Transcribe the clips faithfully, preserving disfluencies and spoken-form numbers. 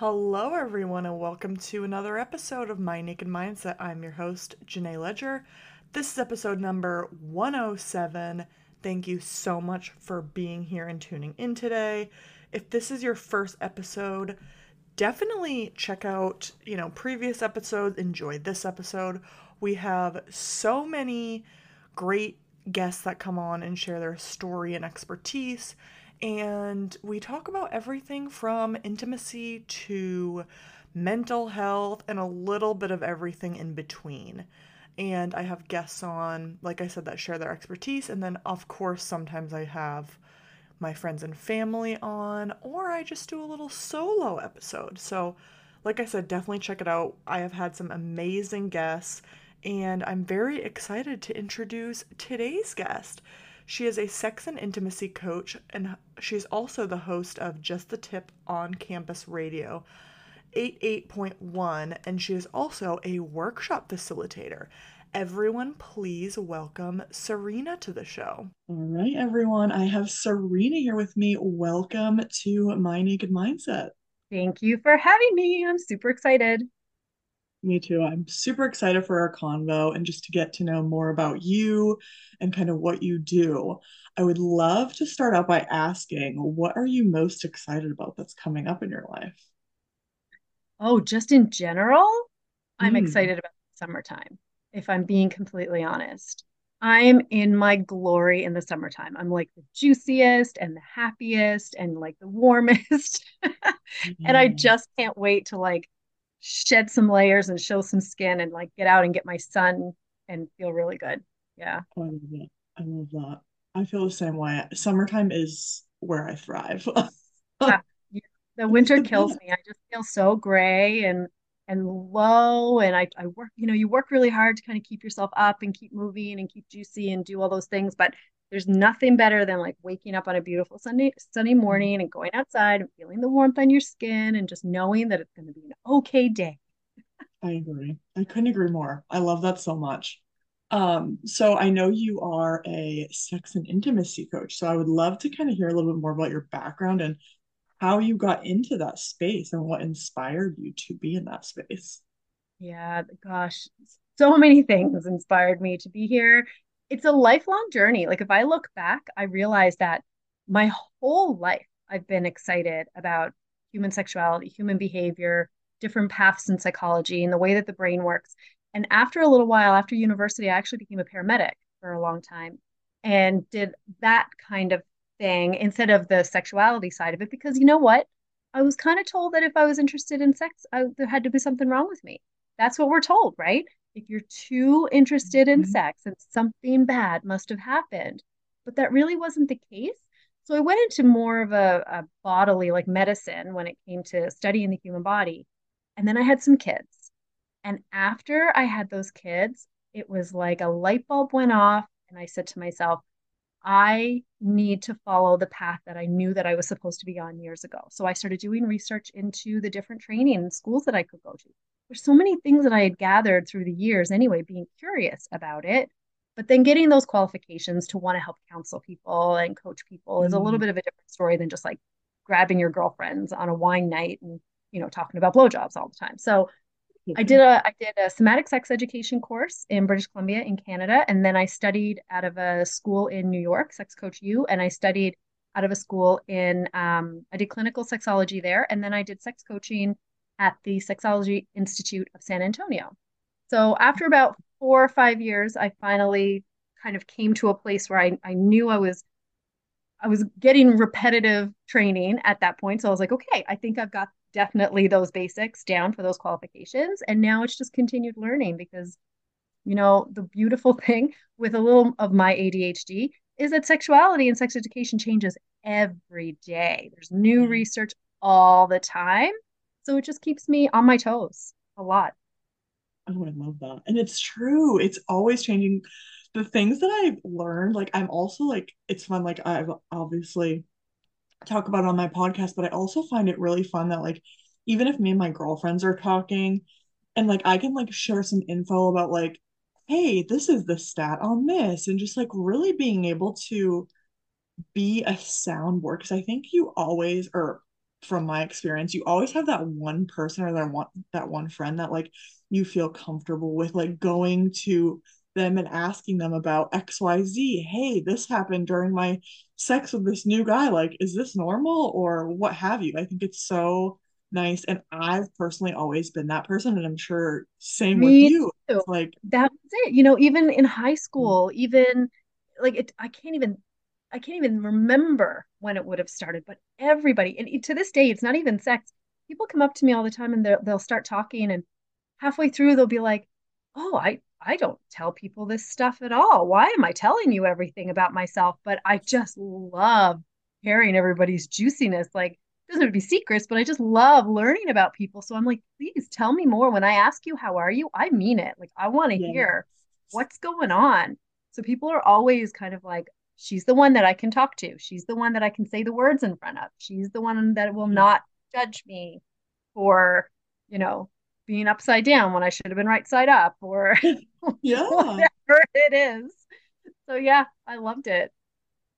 Hello everyone and welcome to another episode of My Naked Mindset. I'm your host, Janae Ledger. This is episode number one oh seven. Thank you so much for being here and tuning in today. If this is your first episode, definitely check out, you know, previous episodes. Enjoy this episode. We have so many great guests that come on and share their story and expertise. And we talk about everything from intimacy to mental health and a little bit of everything in between. And I have guests on, like I said, that share their expertise. And then, of course, sometimes I have my friends and family on, or I just do a little solo episode. So, like I said, definitely check it out. I have had some amazing guests, and I'm very excited to introduce today's guest. She is a sex and intimacy coach, and she's also the host of Just the Tip on Campus Radio eighty-eight point one, and she is also a workshop facilitator. Everyone, please welcome Serena to the show. All right, everyone. I have Serena here with me. Welcome to My Naked Mindset. Thank you for having me. I'm super excited. Me too. I'm super excited for our convo and just to get to know more about you and kind of what you do. I would love to start out by asking, what are you most excited about that's coming up in your life? Oh, just in general, I'm mm. excited about summertime. If I'm being completely honest, I'm in my glory in the summertime. I'm like the juiciest and the happiest and like the warmest. mm. And I just can't wait to like shed some layers and show some skin and like get out and get my sun and feel really good. Yeah. I love that. I love that. I feel the same way. Summertime is where I thrive. yeah. Yeah. The winter kills me. I just feel so gray and, and low. And I, I work, you know, you work really hard to kind of keep yourself up and keep moving and keep juicy and do all those things. But there's nothing better than like waking up on a beautiful Sunday, sunny morning and going outside and feeling the warmth on your skin and just knowing that it's going to be an okay day. I agree. I couldn't agree more. I love that so much. Um, so I know you are a sex and intimacy coach. So I would love to kind of hear a little bit more about your background and how you got into that space and what inspired you to be in that space. Yeah, gosh, so many things inspired me to be here. It's a lifelong journey. Like if I look back, I realize that my whole life, I've been excited about human sexuality, human behavior, different paths in psychology and the way that the brain works. And after a little while, after university, I actually became a paramedic for a long time and did that kind of thing instead of the sexuality side of it, because you know what? I was kind of told that if I was interested in sex, I, there had to be something wrong with me. That's what we're told, right? If you're too interested in mm-hmm. sex, then something bad must have happened. But that really wasn't the case. So I went into more of a, a bodily, like medicine, when it came to studying the human body. And then I had some kids. And after I had those kids, it was like a light bulb went off. And I said to myself, I need to follow the path that I knew that I was supposed to be on years ago. So I started doing research into the different training and schools that I could go to. There's so many things that I had gathered through the years anyway, being curious about it, but then getting those qualifications to want to help counsel people and coach people mm. is a little bit of a different story than just like grabbing your girlfriends on a wine night and, you know, talking about blowjobs all the time. So I did a I did a somatic sex education course in British Columbia in Canada. And then I studied out of a school in New York, Sex Coach U, and I studied out of a school in, um, I did clinical sexology there. And then I did sex coaching at the Sexology Institute of San Antonio. So after about four or five years, I finally kind of came to a place where I, I knew I was I was getting repetitive training at that point. So I was like, okay, I think I've got definitely those basics down for those qualifications. And now it's just continued learning because, you know, the beautiful thing with a little of my A D H D is that sexuality and sex education changes every day. There's new mm-hmm. research all the time. So it just keeps me on my toes a lot. Oh, I love that. And it's true. It's always changing. The things that I've learned, like I'm also like, it's fun. Like I've obviously talk about it on my podcast, but I also find it really fun that like even if me and my girlfriends are talking and like I can like share some info about like, hey, this is the stat on this, and just like really being able to be a soundboard, because I think you always or from my experience, you always have that one person or that one, that one friend that like you feel comfortable with, like going to them and asking them about X Y Z. Hey, this happened during my sex with this new guy. Like, is this normal or what have you? I think it's so nice. And I've personally always been that person. And I'm sure same Me with you. Too. It's like, that's it. You know, even in high school, even like it, I can't even, I can't even remember when it would have started, but everybody, and to this day, it's not even sex. People come up to me all the time and they'll start talking, and halfway through they'll be like, oh, I, I don't tell people this stuff at all. Why am I telling you everything about myself? But I just love hearing everybody's juiciness. Like, it doesn't have to be secrets, but I just love learning about people. So I'm like, please tell me more. When I ask you, how are you? I mean it. Like, I want to yeah. hear what's going on. So people are always kind of like, she's the one that I can talk to. She's the one that I can say the words in front of. She's the one that will not judge me for, you know, being upside down when I should have been right side up, or yeah. whatever it is. So yeah, I loved it.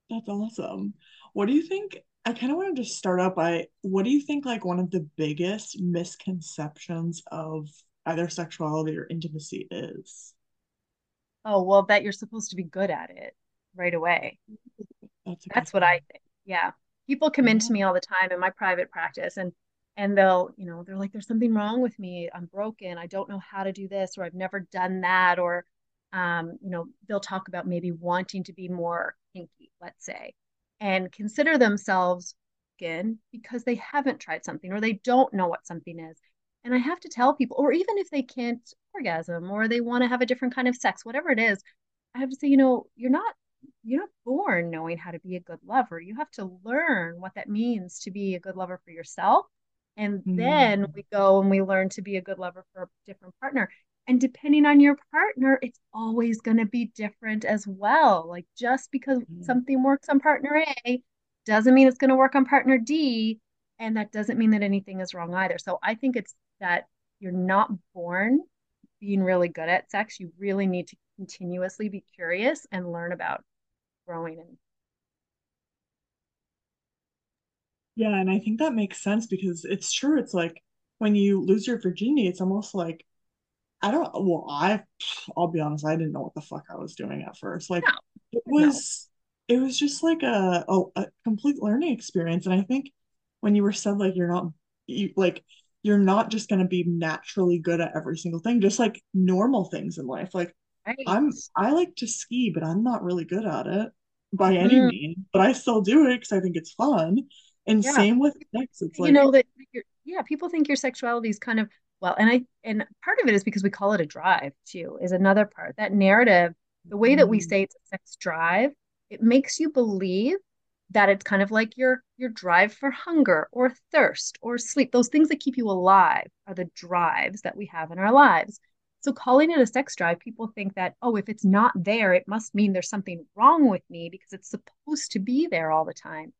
That's awesome. What do you think? I kind of want to just start out by, what do you think like one of the biggest misconceptions of either sexuality or intimacy is? Oh, well, that you're supposed to be good at it right away. That's, that's what I think. Yeah. People come yeah. into me all the time in my private practice, and, and they'll, you know, they're like, there's something wrong with me. I'm broken. I don't know how to do this, or I've never done that. Or, um, you know, they'll talk about maybe wanting to be more kinky, let's say, and consider themselves again because they haven't tried something, or they don't know what something is. And I have to tell people, or even if they can't orgasm, or they want to have a different kind of sex, whatever it is, I have to say, you know, you're not, you're not born knowing how to be a good lover. You have to learn what that means to be a good lover for yourself. And then mm. we go and we learn to be a good lover for a different partner. And depending on your partner, it's always going to be different as well. Like, just because mm. something works on partner A doesn't mean it's going to work on partner D. And that doesn't mean that anything is wrong either. So I think it's that you're not born being really good at sex. You really need to continuously be curious and learn about growing. And yeah, and I think that makes sense, because it's true. It's like when you lose your virginity, it's almost like, I don't, well, I, I'll be honest, I didn't know what the fuck I was doing at first. Like no, it was, no. it was just like a, a, a complete learning experience. And I think when you were said, like, you're not, you like, you're not just going to be naturally good at every single thing, just like normal things in life. Like, right. I'm, I like to ski, but I'm not really good at it by any mm. means, but I still do it because I think it's fun. And yeah. same with sex. It's like, you know, that you're, yeah, people think your sexuality is kind of, well, and I, and part of it is because we call it a drive too, is another part. That narrative, the way mm. that we say it's a sex drive, it makes you believe that it's kind of like your, your drive for hunger or thirst or sleep. Those things that keep you alive are the drives that we have in our lives. So calling it a sex drive, people think that, oh, if it's not there, it must mean there's something wrong with me because it's supposed to be there all the time.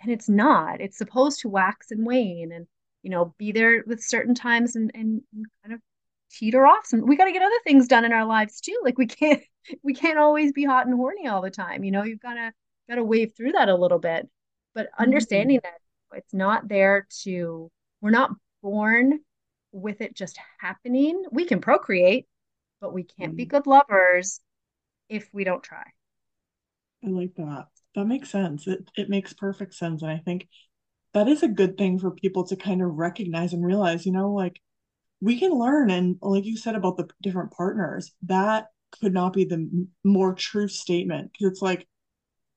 And it's not. It's supposed to wax and wane and, you know, be there with certain times and, and kind of teeter off. Some, we got to get other things done in our lives too. Like we can't, we can't always be hot and horny all the time. You know, you've got to, got to wave through that a little bit, but understanding mm-hmm. that it's not there to, we're not born with it just happening. We can procreate, but we can't mm. be good lovers if we don't try. I like that. That makes sense. It it makes perfect sense. And I think that is a good thing for people to kind of recognize and realize, you know, like we can learn. And like you said about the different partners, that could not be the more true statement. Because it's like,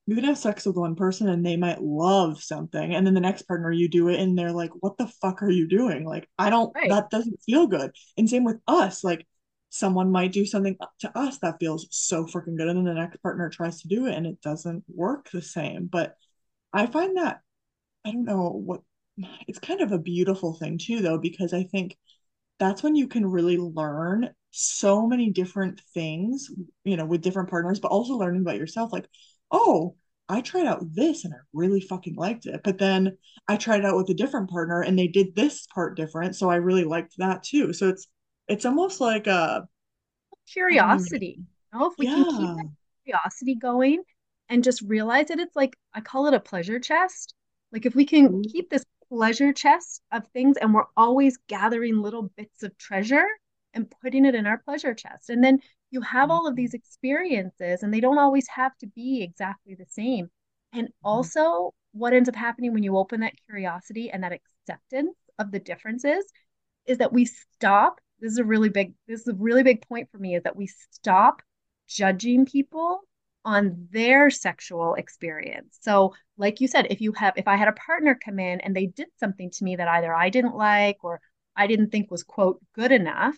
you can have sex with one person and they might love something. And then the next partner, you do it and they're like, what the fuck are you doing? Like, I don't, right. that doesn't feel good. And same with us. Like someone might do something to us that feels so freaking good. And then the next partner tries to do it and it doesn't work the same. But I find that, I don't know what, it's kind of a beautiful thing too, though, because I think that's when you can really learn so many different things, you know, with different partners, but also learning about yourself. Like, oh, I tried out this and I really fucking liked it. But then I tried it out with a different partner and they did this part different. So I really liked that too. So it's, it's almost like a curiosity. I mean, you know, if we yeah. can keep that curiosity going and just realize that it's like, I call it a pleasure chest. Like if we can keep this pleasure chest of things, and we're always gathering little bits of treasure and putting it in our pleasure chest. And then you have all of these experiences, and they don't always have to be exactly the same. And also what ends up happening when you open that curiosity and that acceptance of the differences is that we stop. This is a really big, this is a really big point for me, is that we stop judging people on their sexual experience. So like you said, if you have, if I had a partner come in and they did something to me that either I didn't like, or I didn't think was quote good enough.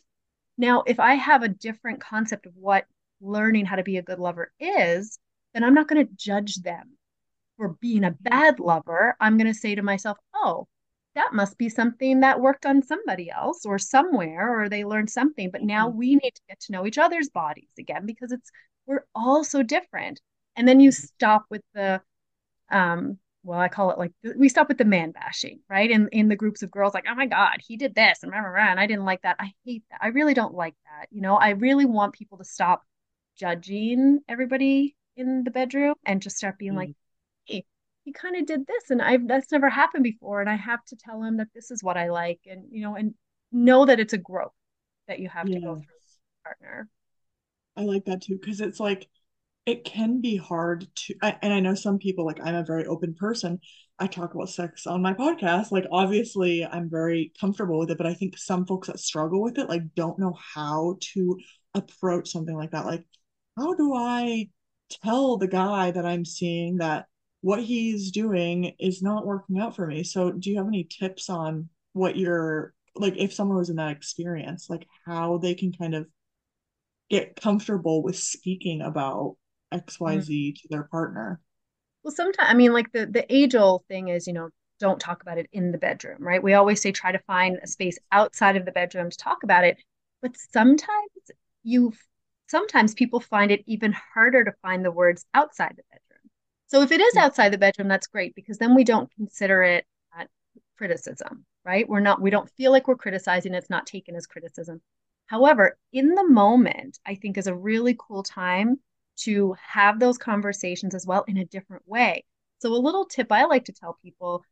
Now, if I have a different concept of what learning how to be a good lover is, then I'm not going to judge them for being a bad lover. I'm going to say to myself, oh, that must be something that worked on somebody else or somewhere, or they learned something, but now we need to get to know each other's bodies again, because it's, we're all so different. And then you stop with the, um, well, I call it like, we stop with the man bashing, right? In, in the groups of girls, like, oh my God, he did this and, and I didn't like that. I hate that. I really don't like that. You know, I really want people to stop judging everybody in the bedroom and just start being mm-hmm. like, hey, he kind of did this and I've, that's never happened before. And I have to tell him that this is what I like. And, you know, and know that it's a growth that you have yeah. to go through with your partner. I like that too. Cause it's like, it can be hard to, I, and I know some people, like I'm a very open person. I talk about sex on my podcast. Like, obviously I'm very comfortable with it, but I think some folks that struggle with it, like don't know how to approach something like that. Like, how do I tell the guy that I'm seeing that what he's doing is not working out for me? So do you have any tips on what you're like, if someone was in that experience, like how they can kind of get comfortable with speaking about X Y Z mm-hmm. to their partner? Well, sometimes, I mean, like the, the age old thing is, you know, don't talk about it in the bedroom, right? We always say, try to find a space outside of the bedroom to talk about it. But sometimes you, sometimes people find it even harder to find the words outside the bedroom. So if it is outside the bedroom, that's great, because then we don't consider it criticism, right? We're not, we don't feel like we're criticizing. It's not taken as criticism. However, in the moment, I think is a really cool time to have those conversations as well in a different way. So a little tip I like to tell people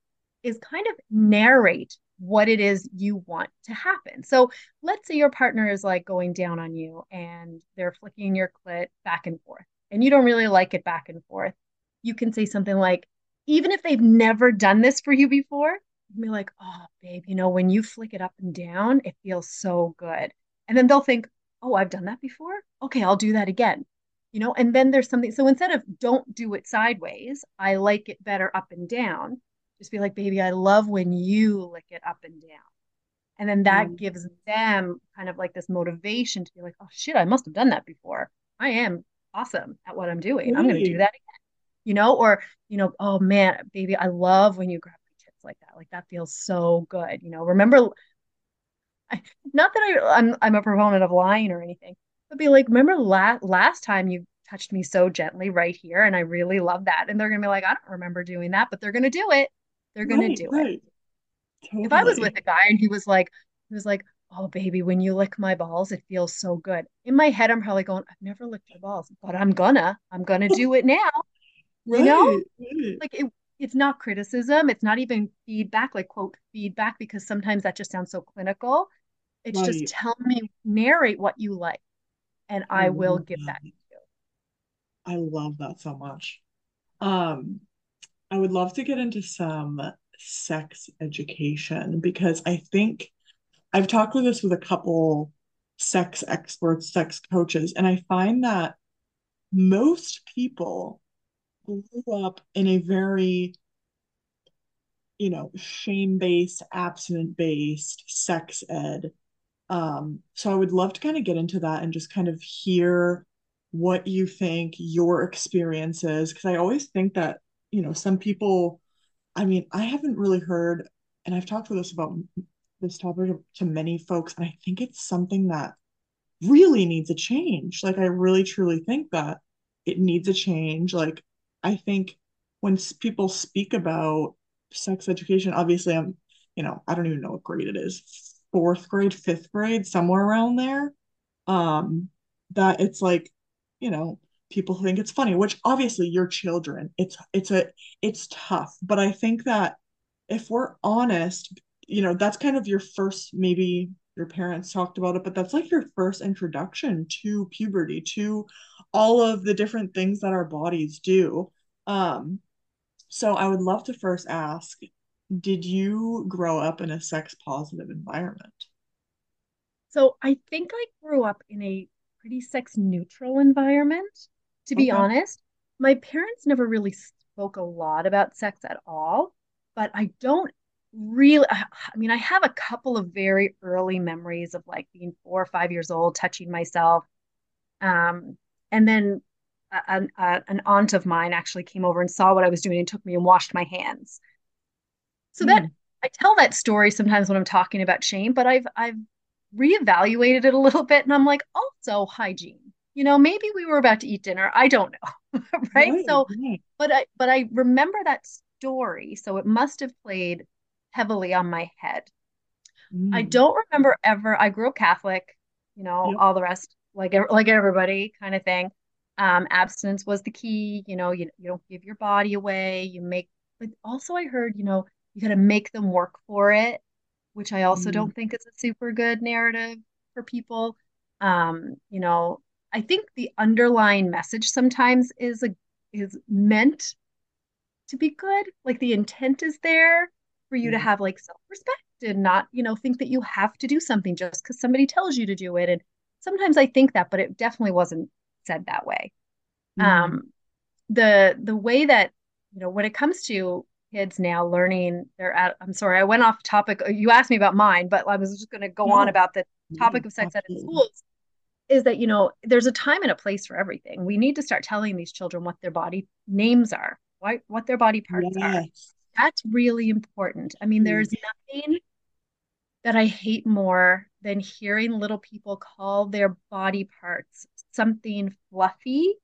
is kind of narrate what it is you want to happen. So let's say your partner is like going down on you and they're flicking your clit back and forth, and you don't really like it back and forth. You can say something like, even if they've never done this for you before, you'd be like, oh, babe, you know, when you flick it up and down, it feels so good. And then they'll think, oh, I've done that before. Okay, I'll do that again. You know, and then there's something. So instead of don't do it sideways, I like it better up and down. Just be like, baby, I love when you lick it up and down. And then that mm-hmm. gives them kind of like this motivation to be like, oh, shit, I must have done that before. I am awesome at what I'm doing. Really? I'm going to do that again. You know, or, you know, oh man, baby, I love when you grab my tits like that. Like that feels so good. You know, remember, I, not that I, I'm, I'm a proponent of lying or anything, but be like, remember la- last time you touched me so gently right here. And I really love that. And they're going to be like, I don't remember doing that, but they're going to do it. They're going right, to do right. it. Totally. If I was with a guy and he was like, he was like, oh baby, when you lick my balls, it feels so good. In my head, I'm probably going, I've never licked your balls, but I'm gonna, I'm going to do it now. Right, you know, right. like it, it's not criticism. It's not even feedback, like quote feedback, because sometimes that just sounds so clinical. It's right. just tell me, narrate what you like, and I, I will give that. that to you. I love that so much. Um, I would love to get into some sex education, because I think I've talked with this with a couple sex experts, sex coaches, and I find that most people grew up in a very, you know, shame-based, abstinence-based sex ed. Um, so I would love to kind of get into that and just kind of hear what you think your experience is. Because I always think that, you know, some people, I mean, I haven't really heard, and I've talked with this about this topic to many folks, and I think it's something that really needs a change. Like, I really, truly think that it needs a change. Like, I think when people speak about sex education, obviously I'm, you know, I don't even know what grade it is, fourth grade, fifth grade, somewhere around there, um, that it's like, you know, people think it's funny, which obviously your children, it's, it's a, it's tough. But I think that if we're honest, you know, that's kind of your first, maybe your parents talked about it, but that's like your first introduction to puberty, to all of the different things that our bodies do. Um, so I would love to first ask, did you grow up in a sex positive environment? So I think I grew up in a pretty sex neutral environment, to be okay. honest. My parents never really spoke a lot about sex at all, but I don't really, I mean, I have a couple of very early memories of like being four or five years old, touching myself. Um, and then a, a, an aunt of mine actually came over and saw what I was doing and took me and washed my hands. So mm. that I tell that story sometimes when I'm talking about shame, but I've, I've reevaluated it a little bit. And I'm like, also hygiene. You know, maybe we were about to eat dinner. I don't know. right? right. So, right. but I, but I remember that story. So it must've played heavily on my head. Mm. I don't remember ever, I grew up Catholic, you know, yep. all the rest, like, like everybody kind of thing. Um, abstinence was the key, you know, you, you don't give your body away. You make, but also I heard, you know, you got to make them work for it, which I also mm. don't think is a super good narrative for people. Um, you know, I think the underlying message sometimes is a, is meant to be good. Like the intent is there for you mm-hmm. to have like self-respect and not, you know, think that you have to do something just because somebody tells you to do it. And sometimes I think that, but it definitely wasn't said that way. Mm-hmm. Um, the, the way that, you know, when it comes to kids now learning their, ad- I'm sorry, I went off topic. You asked me about mine, but I was just going to go yeah. on about the topic of sex ed in schools. Is that, you know, there's a time and a place for everything. We need to start telling these children what their body names are, what, what their body parts yes. are. That's really important. I mean, there's nothing that I hate more than hearing little people call their body parts something fluffy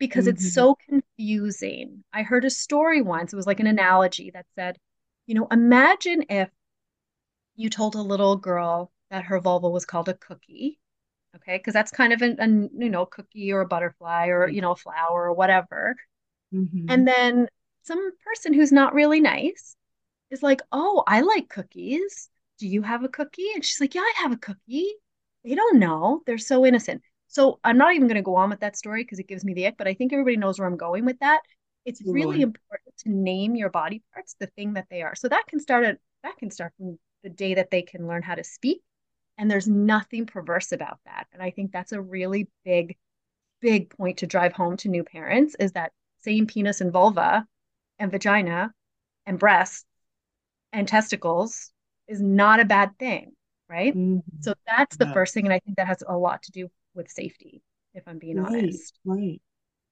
because mm-hmm. it's so confusing. I heard a story once. It was like an analogy that said, you know, imagine if you told a little girl that her vulva was called a cookie. Okay, because that's kind of a, you know, cookie or a butterfly or, you know, a flower or whatever. Mm-hmm. And then some person who's not really nice is like, oh, I like cookies. Do you have a cookie? And she's like, yeah, I have a cookie. They don't know. They're so innocent. So I'm not even going to go on with that story because it gives me the ick, but I think everybody knows where I'm going with that. It's Lord. really important to name your body parts, the thing that they are. So that can start at, that can start from the day that they can learn how to speak. And there's nothing perverse about that. And I think that's a really big, big point to drive home to new parents is that same penis and vulva and vagina and breasts and testicles is not a bad thing, right? Mm-hmm. So that's the yeah. first thing. And I think that has a lot to do with safety, if I'm being right, honest. Right,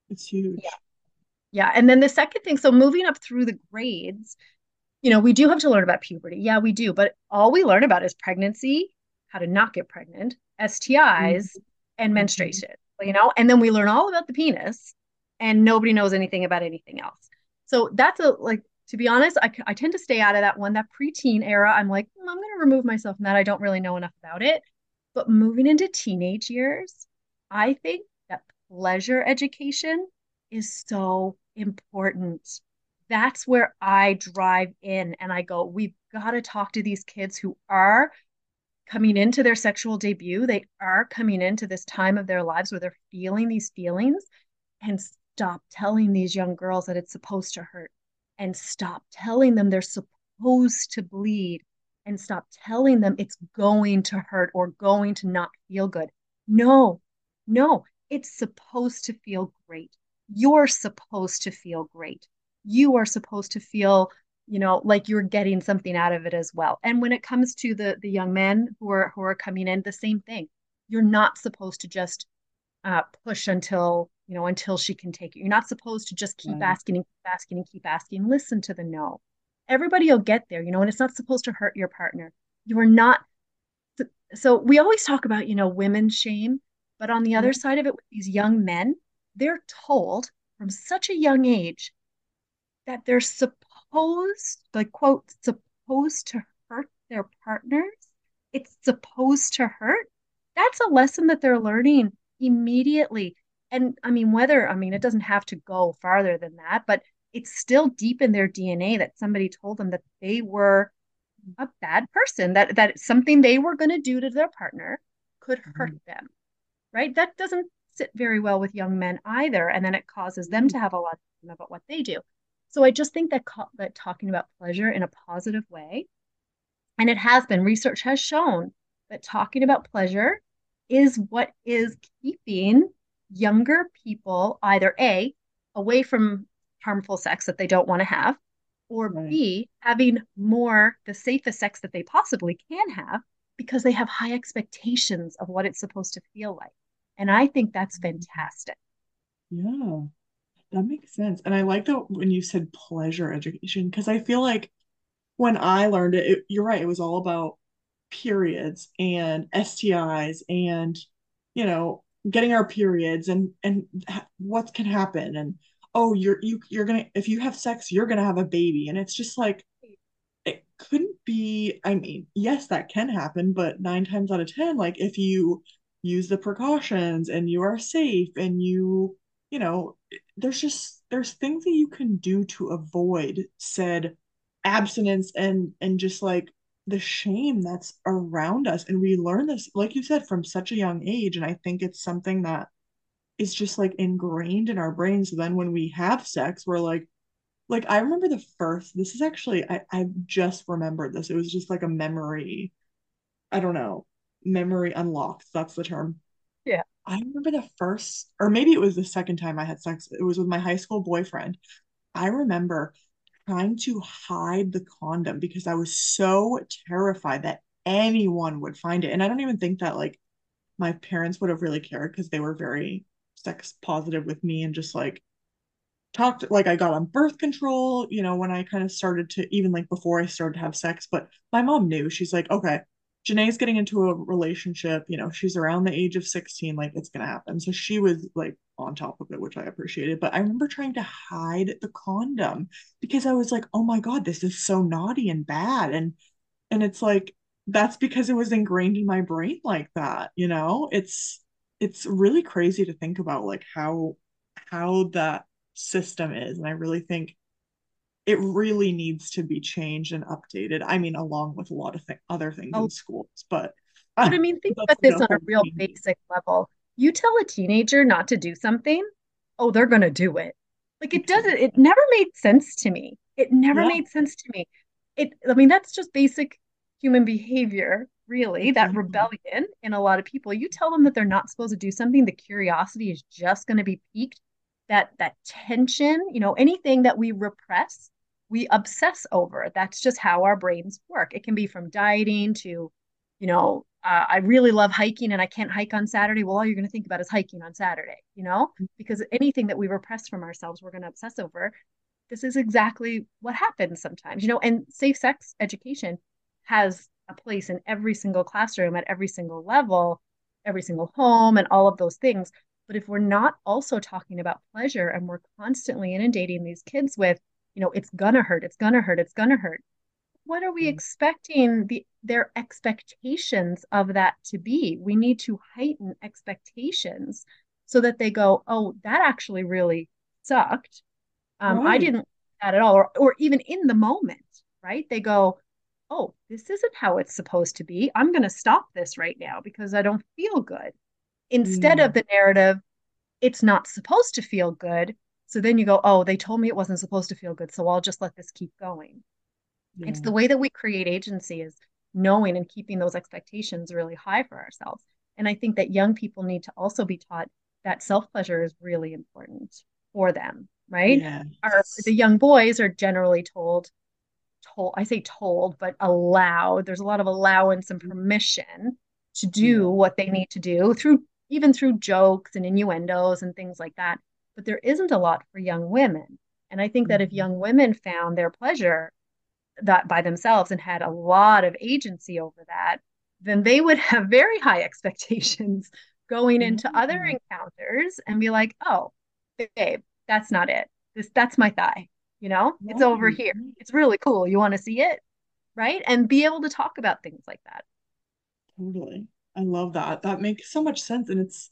it's huge. Yeah. yeah, and then the second thing, so moving up through the grades, you know, we do have to learn about puberty. Yeah, we do. But all we learn about is pregnancy, how to not get pregnant, S T Is, mm-hmm. and menstruation, you know, and then we learn all about the penis and nobody knows anything about anything else. So that's a, like, to be honest, I, I tend to stay out of that one, that preteen era. I'm like, mm, I'm going to remove myself from that. I don't really know enough about it. But moving into teenage years, I think that pleasure education is so important. That's where I drive in and I go, we've got to talk to these kids who are coming into their sexual debut. They are coming into this time of their lives where they're feeling these feelings, and stop telling these young girls that it's supposed to hurt, and stop telling them they're supposed to bleed, and stop telling them it's going to hurt or going to not feel good. No, no, it's supposed to feel great. You're supposed to feel great. You are supposed to feel, you know, like you're getting something out of it as well. And when it comes to the the young men who are who are coming in, the same thing. You're not supposed to just uh, push until, you know, until she can take it. You're not supposed to just keep right. asking and keep asking and keep asking. Listen to the no. Everybody will get there, you know, and it's not supposed to hurt your partner. You are not. So we always talk about, you know, women shame, but on the mm-hmm. other side of it, with these young men, they're told from such a young age that they're supposed Supposed, like, quote, supposed to hurt their partners. It's supposed to hurt. That's a lesson that they're learning immediately. And I mean, whether, I mean, it doesn't have to go farther than that, but it's still deep in their D N A that somebody told them that they were a bad person, that, that something they were going to do to their partner could hurt mm-hmm. them, right? That doesn't sit very well with young men either. And then it causes them to have a lot of thinking about what they do. So I just think that, co- that talking about pleasure in a positive way, and it has been, research has shown that talking about pleasure is what is keeping younger people either A, away from harmful sex that they don't want to have, or right. B, having more the safest sex that they possibly can have because they have high expectations of what it's supposed to feel like. And I think that's fantastic. Yeah, that makes sense. And I like that when you said pleasure education, because I feel like when I learned it, it, you're right, it was all about periods and S T Is and, you know, getting our periods and, and ha- what can happen. And, oh, you're, you, you're going to, if you have sex, you're going to have a baby. And it's just like, it couldn't be, I mean, yes, that can happen, but nine times out of ten, like if you use the precautions and you are safe and you, you know, there's just, there's things that you can do to avoid said abstinence and, and just like the shame that's around us. And we learn this, like you said, from such a young age. And I think it's something that is just like ingrained in our brains. So then when we have sex, we're like, like, I remember the first, this is actually, I, I just remembered this. It was just like a memory. I don't know. Memory unlocked. That's the term. Yeah. I remember the first, or maybe it was the second time I had sex. It was with my high school boyfriend. I remember trying to hide the condom because I was so terrified that anyone would find it. And I don't even think that like my parents would have really cared because they were very sex positive with me and just like talked, like I got on birth control, you know, when I kind of started to, even like before I started to have sex, but my mom knew. She's like, okay, Janae's getting into a relationship, you know, she's around the age of sixteen, like it's going to happen. So she was like on top of it, which I appreciated. But I remember trying to hide the condom because I was like, oh my God, this is so naughty and bad. And, and it's like, that's because it was ingrained in my brain like that. You know, it's, it's really crazy to think about like how, how that system is. And I really think it really needs to be changed and updated. I mean, along with a lot of th- other things oh. in schools, but, uh, but I mean, think about this on a real thing. Basic level. You tell a teenager not to do something, oh, they're going to do it. Like it doesn't, it never made sense to me. It never yeah. made sense to me. It, I mean, that's just basic human behavior, really, that mm-hmm. rebellion in a lot of people. You tell them that they're not supposed to do something, the curiosity is just going to be piqued. That, that tension, you know, anything that we repress, we obsess over. That's just how our brains work. It can be from dieting to, you know, uh, I really love hiking and I can't hike on Saturday. Well, all you're going to think about is hiking on Saturday, you know, because anything that we repress from ourselves, we're going to obsess over. This is exactly what happens sometimes, you know, and safe sex education has a place in every single classroom, at every single level, every single home, and all of those things. But if we're not also talking about pleasure and we're constantly inundating these kids with, you know, it's gonna hurt, it's gonna hurt, it's gonna hurt. What are we mm-hmm. expecting the, their expectations of that to be? We need to heighten expectations so that they go, oh, that actually really sucked. Um, right. I didn't like that at all. Or, or even in the moment, right? They go, oh, this isn't how it's supposed to be. I'm going to stop this right now because I don't feel good. Instead mm. of the narrative, it's not supposed to feel good. So then you go, oh, they told me it wasn't supposed to feel good, so I'll just let this keep going. Yeah. It's the way that we create agency is knowing and keeping those expectations really high for ourselves. And I think that young people need to also be taught that self-pleasure is really important for them, right? Yeah. Our, the young boys are generally told, told, I say told, but allowed. There's a lot of allowance and permission to do what they need to do through, even through jokes and innuendos and things like that. But there isn't a lot for young women. And I think that if young women found their pleasure that by themselves and had a lot of agency over that, then they would have very high expectations going into mm-hmm. other encounters and be like, oh, babe, that's not it. This, that's my thigh. You know, yeah. it's over here. It's really cool. You want to see it? Right. And be able to talk about things like that. Totally. I love that. That makes so much sense. And it's,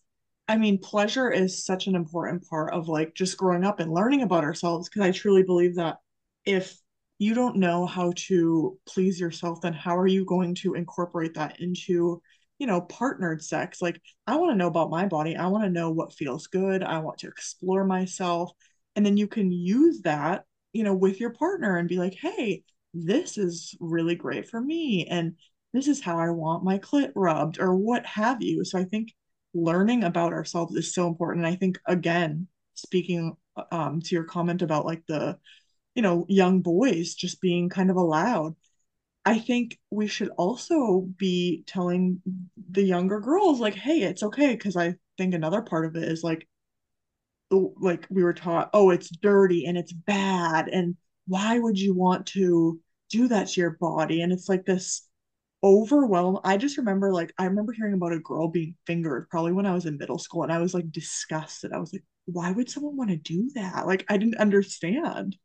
I mean, pleasure is such an important part of like just growing up and learning about ourselves, because I truly believe that if you don't know how to please yourself, then how are you going to incorporate that into, you know, partnered sex? Like, I want to know about my body. I want to know what feels good. I want to explore myself. And then you can use that, you know, with your partner and be like, hey, this is really great for me. And this is how I want my clit rubbed, or what have you. So I think learning about ourselves is so important. And I think, again, speaking um, to your comment about like the, you know, young boys just being kind of allowed, I think we should also be telling the younger girls like, hey, it's okay. Cause I think another part of it is like, like we were taught, oh, it's dirty and it's bad. And why would you want to do that to your body? And it's like this overwhelm. I just remember like, I remember hearing about a girl being fingered probably when I was in middle school, and I was like disgusted. I was like, why would someone want to do that? Like, I didn't understand.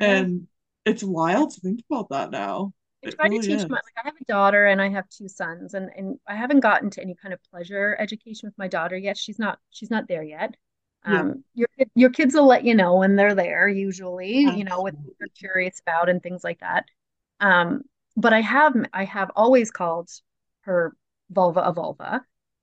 Yeah. And it's wild to think about that now. I try to teach my, like, I have a daughter and I have two sons, and, and I haven't gotten to any kind of pleasure education with my daughter yet. She's not, she's not there yet. Um, yeah. your, your kids will let you know when they're there, usually, Absolutely. You know, what they're curious about and things like that. Um, but I have, I have always called her vulva a vulva,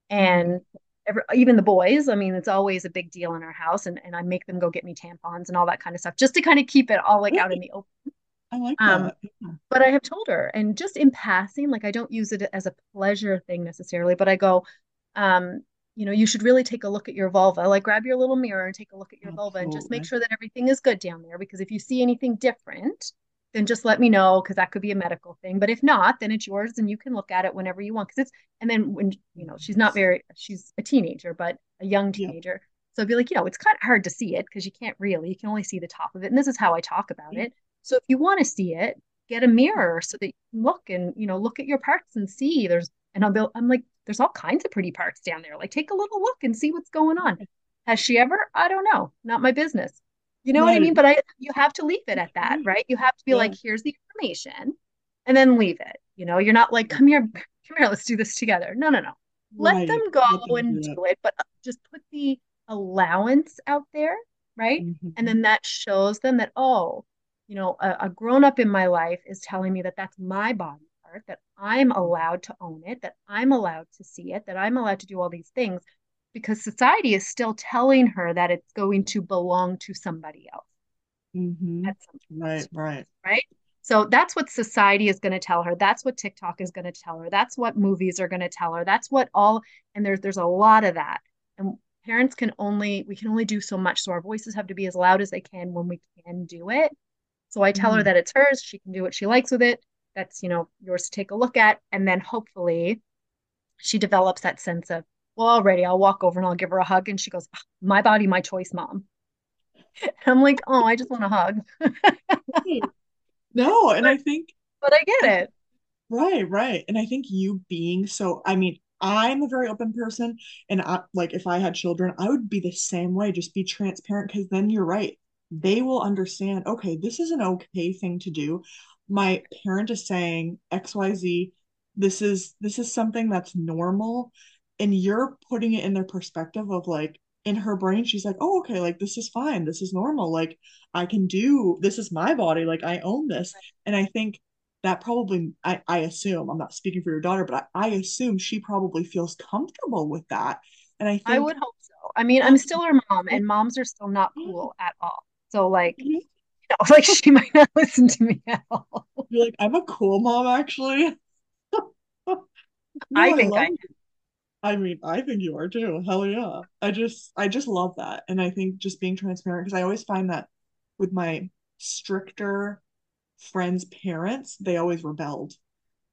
and every, even the boys, I mean, it's always a big deal in our house, and, and I make them go get me tampons and all that kind of stuff, just to kind of keep it all like really? out in the open. I like that. Um, yeah. But I have told her, and just in passing, like, I don't use it as a pleasure thing necessarily, but I go, um, you know, you should really take a look at your vulva, like grab your little mirror and take a look at your Absolutely. vulva, and just make sure that everything is good down there. Because if you see anything different, then just let me know, because that could be a medical thing. But if not, then it's yours and you can look at it whenever you want. Because it's, and then when, you know, she's not very, she's a teenager, but a young teenager. Yeah. So I'd be like, you know, it's kind of hard to see it, because you can't really, you can only see the top of it. And this is how I talk about yeah. it. So if you want to see it, get a mirror so that you can look and, you know, look at your parts and see there's, and I'll be, I'm like, there's all kinds of pretty parts down there. Like, take a little look and see what's going on. Has she ever? I don't know. Not my business. You know right. what I mean? But I, you have to leave it at that, right? You have to be yeah. like, here's the information, and then leave it. You know, you're not like, come here, come here, let's do this together. No, no, no. Let right. them go Let them and do, do it, but just put the allowance out there, right? Mm-hmm. And then that shows them that, oh, you know, a, a grown up in my life is telling me that that's my body part, that I'm allowed to own it, that I'm allowed to see it, that I'm allowed to do all these things, because society is still telling her that it's going to belong to somebody else. Mm-hmm. At some right, right, right. So that's what society is going to tell her. That's what TikTok is going to tell her. That's what movies are going to tell her. That's what all, and there's, there's a lot of that. And parents can only, we can only do so much. So our voices have to be as loud as they can when we can do it. So I tell her that it's hers. She can do what she likes with it. That's, you know, yours to take a look at. And then hopefully she develops that sense of, well, already I'll walk over and I'll give her a hug. And she goes, oh, my body, my choice, mom. And I'm like, oh, I just want a hug. No. And I think. But I get it. Right. Right. And I think you being so, I mean, I'm a very open person. And I, like, if I had children, I would be the same way. Just be transparent. Cause then you're right. They will understand, okay, this is an okay thing to do. My parent is saying X Y Z, this is this is something that's normal, and you're putting it in their perspective of like, in her brain she's like, oh, okay, like this is fine, this is normal, like I can do this, is my body, like I own this. And I think that probably, I, I assume, I'm not speaking for your daughter, but I, I assume she probably feels comfortable with that. And I think I would hope so. I mean, I'm still her mom, and moms are still not cool at all. So like, you know, like she might not listen to me at all. You're like, I'm a cool mom, actually. no, I think I, I am. I mean, I think you are too. Hell yeah. I just, I just love that. And I think just being transparent, because I always find that with my stricter friends' parents, they always rebelled.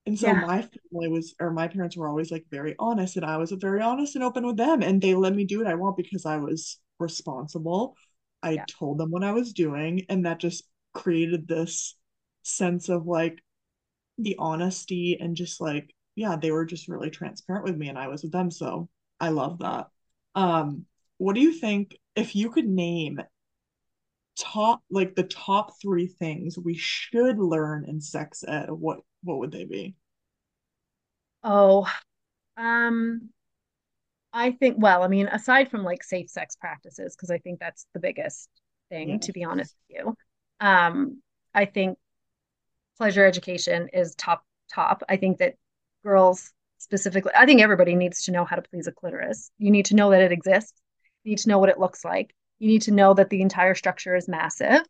And so yeah. my family was, or my parents were always like very honest, and I was very honest and open with them, and they let me do what I want because I was responsible. I yeah. told them what I was doing, and that just created this sense of like the honesty, and just like, yeah, they were just really transparent with me, and I was with them. So I love that. Um, what do you think, if you could name top, like the top three things we should learn in sex ed, what, what would they be? Oh, um, I think, well, I mean, aside from like safe sex practices, because I think that's the biggest thing, mm-hmm. to be honest with you. Um, I think pleasure education is top, top. I think that girls specifically, I think everybody needs to know how to please a clitoris. You need to know that it exists. You need to know what it looks like. You need to know that the entire structure is massive.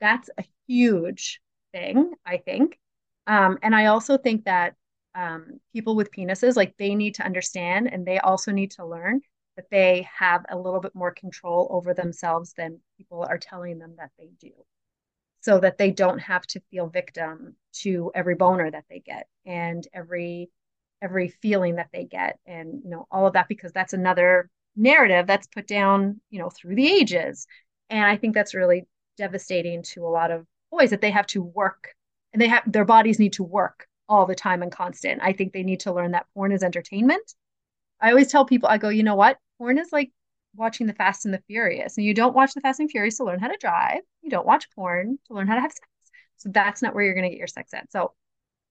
That's a huge thing, I think. Um, and I also think that um, people with penises, like they need to understand, and they also need to learn that they have a little bit more control over themselves than people are telling them that they do, so that they don't have to feel victim to every boner that they get and every, every feeling that they get. And, you know, all of that, because that's another narrative that's put down, you know, through the ages. And I think that's really devastating to a lot of boys, that they have to work, and they have, their bodies need to work all the time and constant. I think they need to learn that porn is entertainment. I always tell people, I go, you know what? Porn is like watching the Fast and the Furious, and you don't watch the Fast and Furious to learn how to drive. You don't watch porn to learn how to have sex. So that's not where you're going to get your sex at. So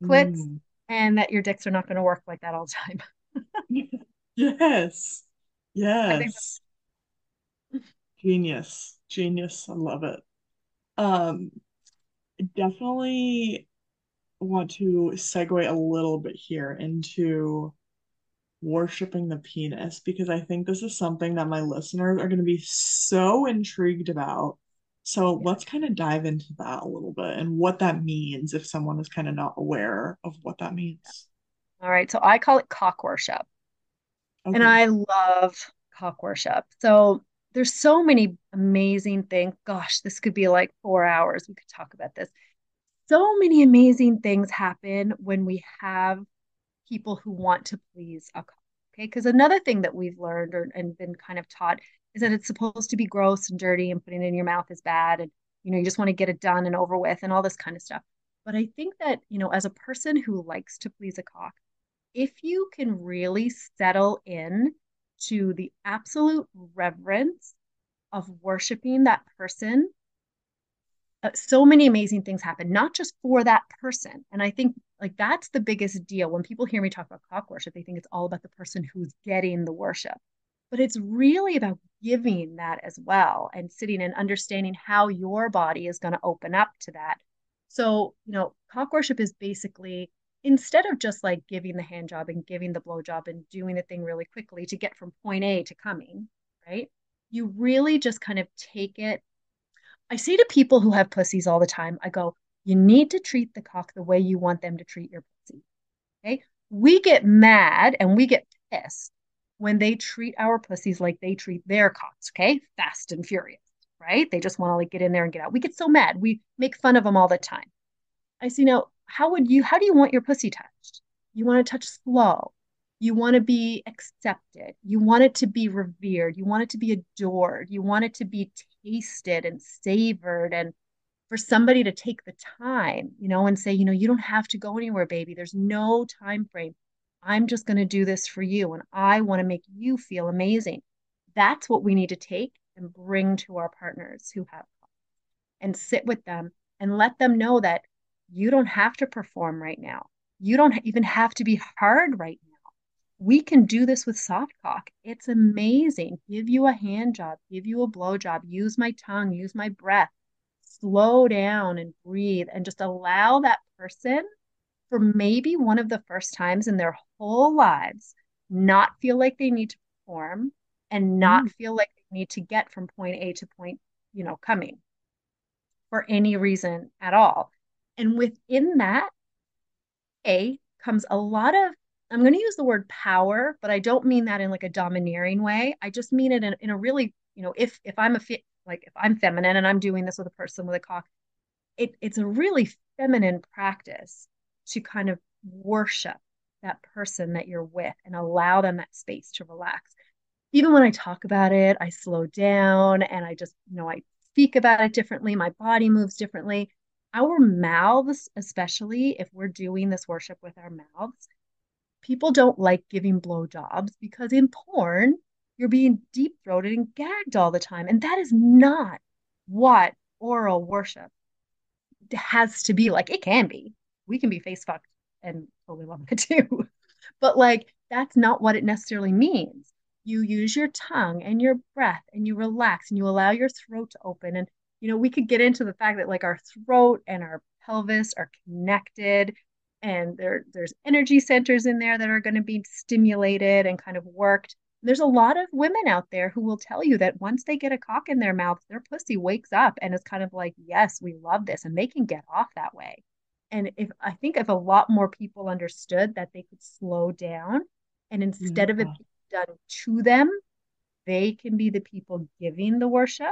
clits mm. and that your dicks are not going to work like that all the time. Yes. Yes. Genius. Genius. I love it. Um, definitely want to segue a little bit here into worshiping the penis, because I think this is something that my listeners are going to be so intrigued about. So let's kind of dive into that a little bit and what that means if someone is kind of not aware of what that means. All right. So I call it cock worship. Okay. And I love cock worship. So there's so many amazing things. Gosh, this could be like four hours. We could talk about this. So many amazing things happen when we have people who want to please a cock. Okay. Because another thing that we've learned or, and been kind of taught is that it's supposed to be gross and dirty, and putting it in your mouth is bad. And, you know, you just want to get it done and over with and all this kind of stuff. But I think that, you know, as a person who likes to please a cock, if you can really settle in to the absolute reverence of worshiping that person, uh, so many amazing things happen, not just for that person. And I think like that's the biggest deal. When people hear me talk about cock worship, they think it's all about the person who's getting the worship, but it's really about giving that as well, and sitting and understanding how your body is going to open up to that. So, you know, cock worship is basically, instead of just like giving the hand job and giving the blow job and doing the thing really quickly to get from point A to coming, right? You really just kind of take it. I say to people who have pussies all the time, I go, you need to treat the cock the way you want them to treat your pussy. Okay. We get mad and we get pissed when they treat our pussies like they treat their cocks. Okay. Fast and furious, right? They just want to like get in there and get out. We get so mad. We make fun of them all the time. I say, now, How would you, how do you want your pussy touched? You want to touch slow. You want to be accepted. You want it to be revered. You want it to be adored. You want it to be tasted and savored. And for somebody to take the time, you know, and say, you know, you don't have to go anywhere, baby. There's no time frame. I'm just going to do this for you. And I want to make you feel amazing. That's what we need to take and bring to our partners who have, and sit with them and let them know that you don't have to perform right now. You don't even have to be hard right now. We can do this with soft cock. It's amazing. Give you a hand job, give you a blow job, use my tongue, use my breath, slow down and breathe, and just allow that person, for maybe one of the first times in their whole lives, not feel like they need to perform and not mm. feel like they need to get from point A to point, you know, coming for any reason at all. And within that, A, comes a lot of, I'm going to use the word power, but I don't mean that in like a domineering way. I just mean it in, in a really, you know, if if I'm a fe- like if I'm feminine and I'm doing this with a person with a cock, it it's a really feminine practice to kind of worship that person that you're with and allow them that space to relax. Even when I talk about it, I slow down, and I just, you know, I speak about it differently. My body moves differently. Our mouths, especially if we're doing this worship with our mouths, people don't like giving blowjobs because in porn, you're being deep-throated and gagged all the time. And that is not what oral worship has to be like. It can be. We can be face-fucked and totally love it too. But like, that's not what it necessarily means. you use your tongue and your breath and you relax and you allow your throat to open. And, you know, we could get into the fact that like our throat and our pelvis are connected, and there, there's energy centers in there that are going to be stimulated and kind of worked. And there's a lot of women out there who will tell you that once they get a cock in their mouth, their pussy wakes up and is kind of like, yes, we love this, and they can get off that way. And if I think if a lot more people understood that they could slow down, and instead yeah. of it being done to them, they can be the people giving the worship,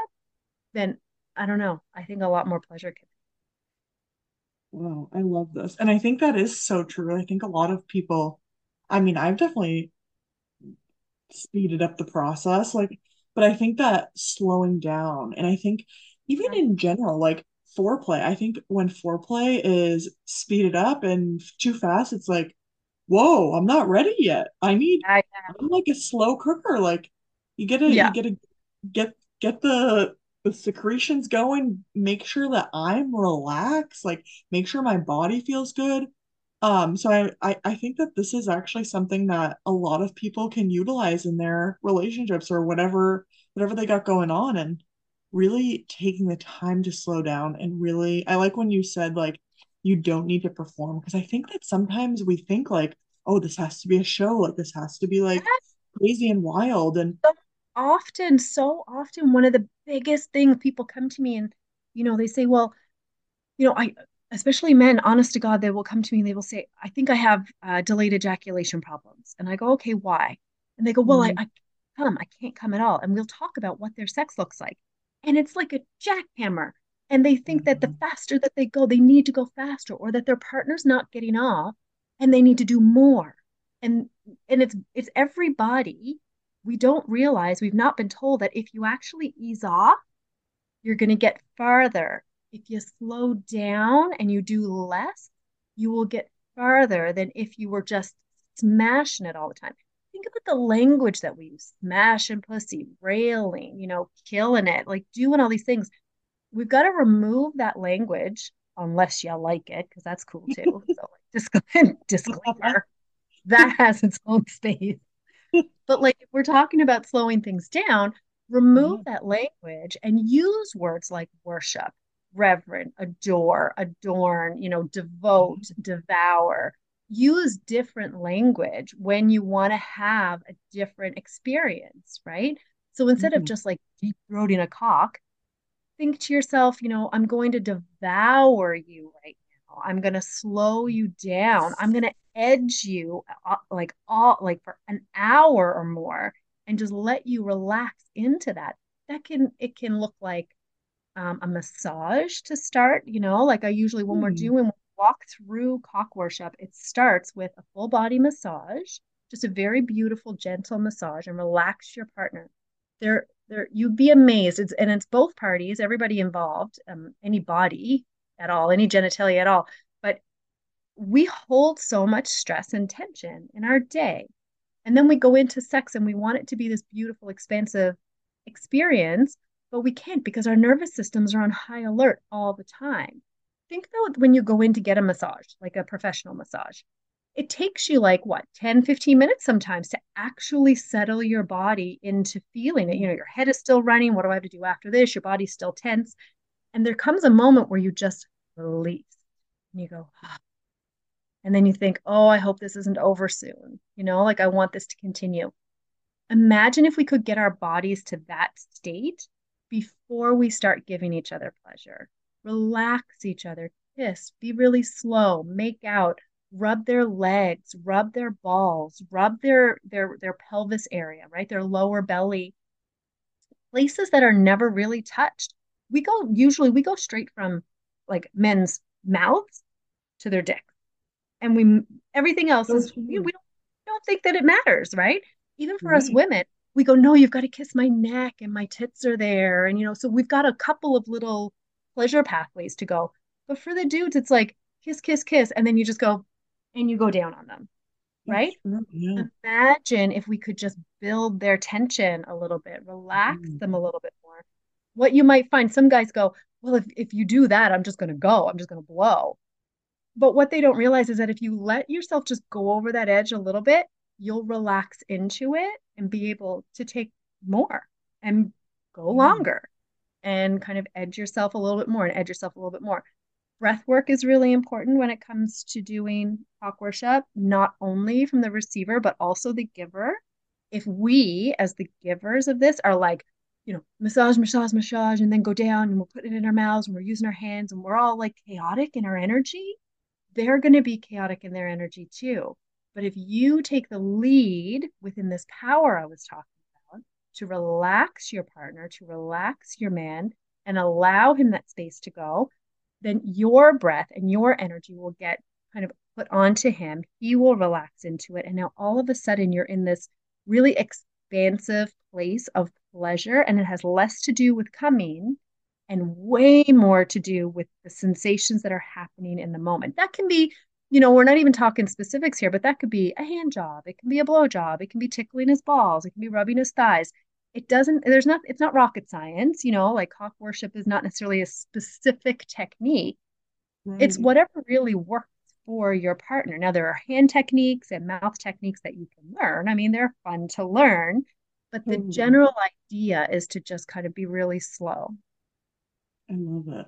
then I don't know. I think a lot more pleasure can. Wow, I love this. And I think that is so true. I think a lot of people, I mean, I've definitely speeded up the process, like, but I think that slowing down, and I think even yeah. in general, like foreplay, I think when foreplay is speeded up and too fast, it's like, whoa, I'm not ready yet. I need, I I'm like a slow cooker. Like you gotta, yeah. you gotta get, get the, the secretions going, make sure that I'm relaxed, like make sure my body feels good. Um, so I, I, I think that this is actually something that a lot of people can utilize in their relationships or whatever, whatever they got going on, and really taking the time to slow down. And really, I like when you said like, you don't need to perform, because I think that sometimes we think like, oh, this has to be a show, like this has to be like yes. crazy and wild. And so often, so often one of the biggest things people come to me and, you know, they say, well, you know, I, especially men, honest to God, they will come to me and they will say, I think I have uh, delayed ejaculation problems. And I go, okay, why? And they go, well, mm-hmm. I, I can't come, I can't come at all. And we'll talk about what their sex looks like. And it's like a jackhammer. And they think mm-hmm. that the faster that they go, they need to go faster, or that their partner's not getting off and they need to do more. And and it's it's everybody. We don't realize, we've not been told that if you actually ease off, you're going to get farther. If you slow down and you do less, you will get farther than if you were just smashing it all the time. Think about the language that we use, smash and pussy, railing, you know, killing it, like doing all these things. We've got to remove that language, unless you like it, because that's cool too. So like, disclaimer, that has its own space. But like, if we're talking about slowing things down, remove yeah. that language and use words like worship, reverend, adore, adorn, you know, devote, mm-hmm. devour. Use different language when you want to have a different experience, right? So instead mm-hmm. of just like deep throating a cock, think to yourself, you know, I'm going to devour you right now. I'm going to slow you down. I'm going to edge you uh, like all like for an hour or more, and just let you relax into that. That can, it can look like um, a massage to start, you know, like I usually, when mm. we're doing, when we walk through cock worship, it starts with a full body massage, just a very beautiful, gentle massage, and relax your partner. There, there, you'd be amazed. It's, and it's both parties, everybody involved, um, any body at all, any genitalia at all. But we hold so much stress and tension in our day. And then we go into sex and we want it to be this beautiful, expansive experience, but we can't, because our nervous systems are on high alert all the time. Think about when you go in to get a massage, like a professional massage. It takes you like what, ten, fifteen minutes sometimes to actually settle your body into feeling it. You know, your head is still running. What do I have to do after this? Your body's still tense. And there comes a moment where you just release and you go, ah. And then you think, oh, I hope this isn't over soon. You know, like I want this to continue. Imagine if we could get our bodies to that state before we start giving each other pleasure. Relax each other, kiss, be really slow, make out. Rub their legs, rub their balls, rub their, their, their pelvis area, right? Their lower belly, places that are never really touched. We go, usually we go straight from like men's mouths to their dick. And we, everything else is, we, we don't, don't think that it matters, right? Even for right. us women, we go, no, you've got to kiss my neck and my tits are there. And, you know, so we've got a couple of little pleasure pathways to go. But for the dudes, it's like, kiss, kiss, kiss. And then you just go, and you go down on them, right? Yeah. Imagine if we could just build their tension a little bit, relax mm. them a little bit more. What you might find, some guys go, well, if, if you do that, I'm just going to go, I'm just going to blow. But what they don't realize is that if you let yourself just go over that edge a little bit, you'll relax into it and be able to take more and go longer and kind of edge yourself a little bit more and edge yourself a little bit more. Breath work is really important when it comes to doing talk worship, not only from the receiver, but also the giver. If we, as the givers of this, are like, you know, massage, massage, massage, and then go down and we're putting it in our mouths and we're using our hands and we're all like chaotic in our energy, they're going to be chaotic in their energy too. But if you take the lead within this power I was talking about to relax your partner, to relax your man and allow him that space to go, then your breath and your energy will get kind of put onto him. He will relax into it. And now all of a sudden you're in this really expansive place of pleasure, and it has less to do with coming and way more to do with the sensations that are happening in the moment. That can be, you know, we're not even talking specifics here, but that could be a hand job. It can be a blow job. It can be tickling his balls. It can be rubbing his thighs. It doesn't, there's not, it's not rocket science, you know, like cock worship is not necessarily a specific technique. Right. It's whatever really works for your partner. Now there are hand techniques and mouth techniques that you can learn. I mean, they're fun to learn, but the mm. general idea is to just kind of be really slow. I love it.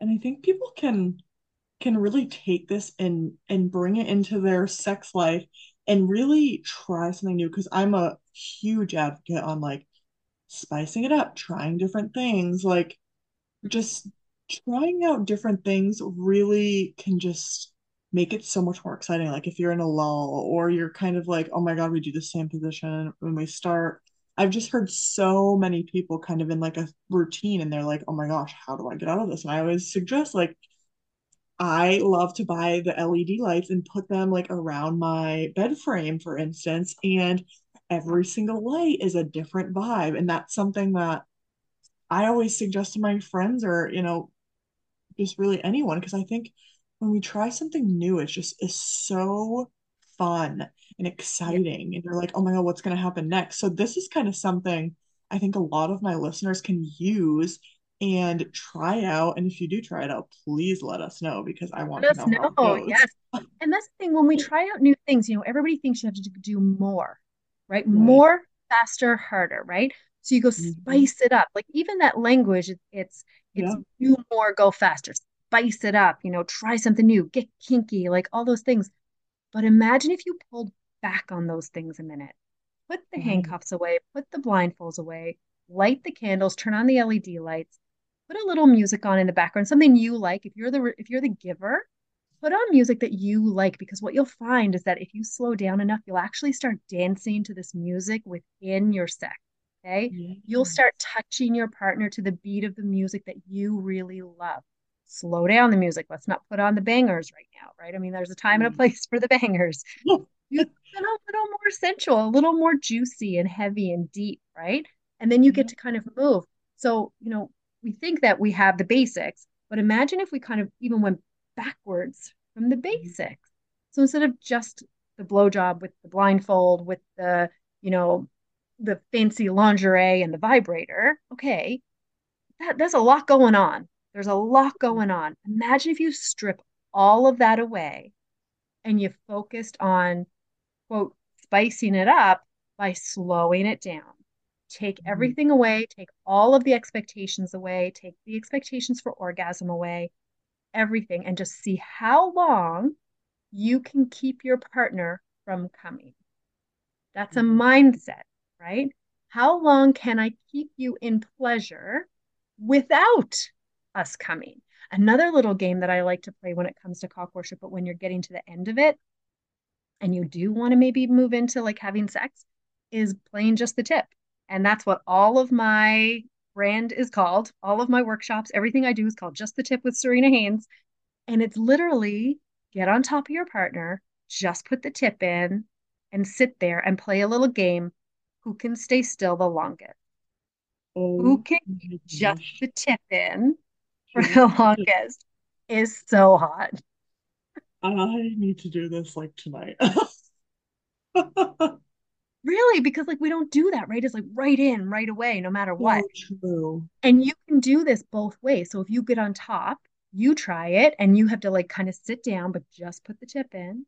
And I think people can, can really take this and, and bring it into their sex life and really try something new. Cause I'm a huge advocate on like spicing it up, trying different things, like just trying out different things really can just make it so much more exciting. Like if you're in a lull or you're kind of like, oh my God, we do the same position when we start. I've just heard so many people kind of in like a routine and they're like, oh my gosh, how do I get out of this? And I always suggest like, I love to buy the L E D lights and put them like around my bed frame, for instance, and every single light is a different vibe. And that's something that I always suggest to my friends or, you know, just really anyone. Cause I think when we try something new, it's just, it's so fun and exciting. And you're like, oh my God, what's going to happen next? So this is kind of something I think a lot of my listeners can use and try out. And if you do try it out, please let us know, because I want let to know, us know. How it goes. Yes. And that's the thing, when we try out new things, you know, everybody thinks you have to do more, right? right. More, faster, harder, right? So you go spice mm-hmm. it up. Like even that language, it's, it's yeah. do more, go faster, spice it up, you know, try something new, get kinky, like all those things. But imagine if you pulled back on those things a minute, put the mm-hmm. handcuffs away, put the blindfolds away, light the candles, turn on the L E D lights, put a little music on in the background, something you like. If you're the, if you're the giver, put on music that you like, because what you'll find is that if you slow down enough, you'll actually start dancing to this music within your sex. Okay. Yeah. You'll start touching your partner to the beat of the music that you really love. Slow down the music. Let's not put on the bangers right now. Right. I mean, there's a time and a place for the bangers. You get a little more sensual, a little more juicy and heavy and deep. Right. And then you get to kind of move. So, you know, we think that we have the basics, but imagine if we kind of even went backwards from the basics. So instead of just the blowjob with the blindfold, with the, you know, the fancy lingerie and the vibrator, okay, that, that's a lot going on. There's a lot going on. Imagine if you strip all of that away and you focused on, quote, spicing it up by slowing it down. Take everything away, take all of the expectations away, take the expectations for orgasm away, everything, and just see how long you can keep your partner from coming. That's a mindset, right? How long can I keep you in pleasure without us coming? Another little game that I like to play when it comes to cock worship, but when you're getting to the end of it and you do want to maybe move into like having sex, is playing just the tip. And that's what all of my brand is called. All of my workshops, everything I do is called Just the Tip with Serena Haines. And it's literally get on top of your partner, just put the tip in and sit there and play a little game. Who can stay still the longest? Oh, who can get just the tip in for the longest is so hot. I need to do this like tonight. Really, because like we don't do that, right? It's like right in, right away, no matter what. So true. And you can do this both ways. So if you get on top, you try it and you have to like kind of sit down, but just put the tip in.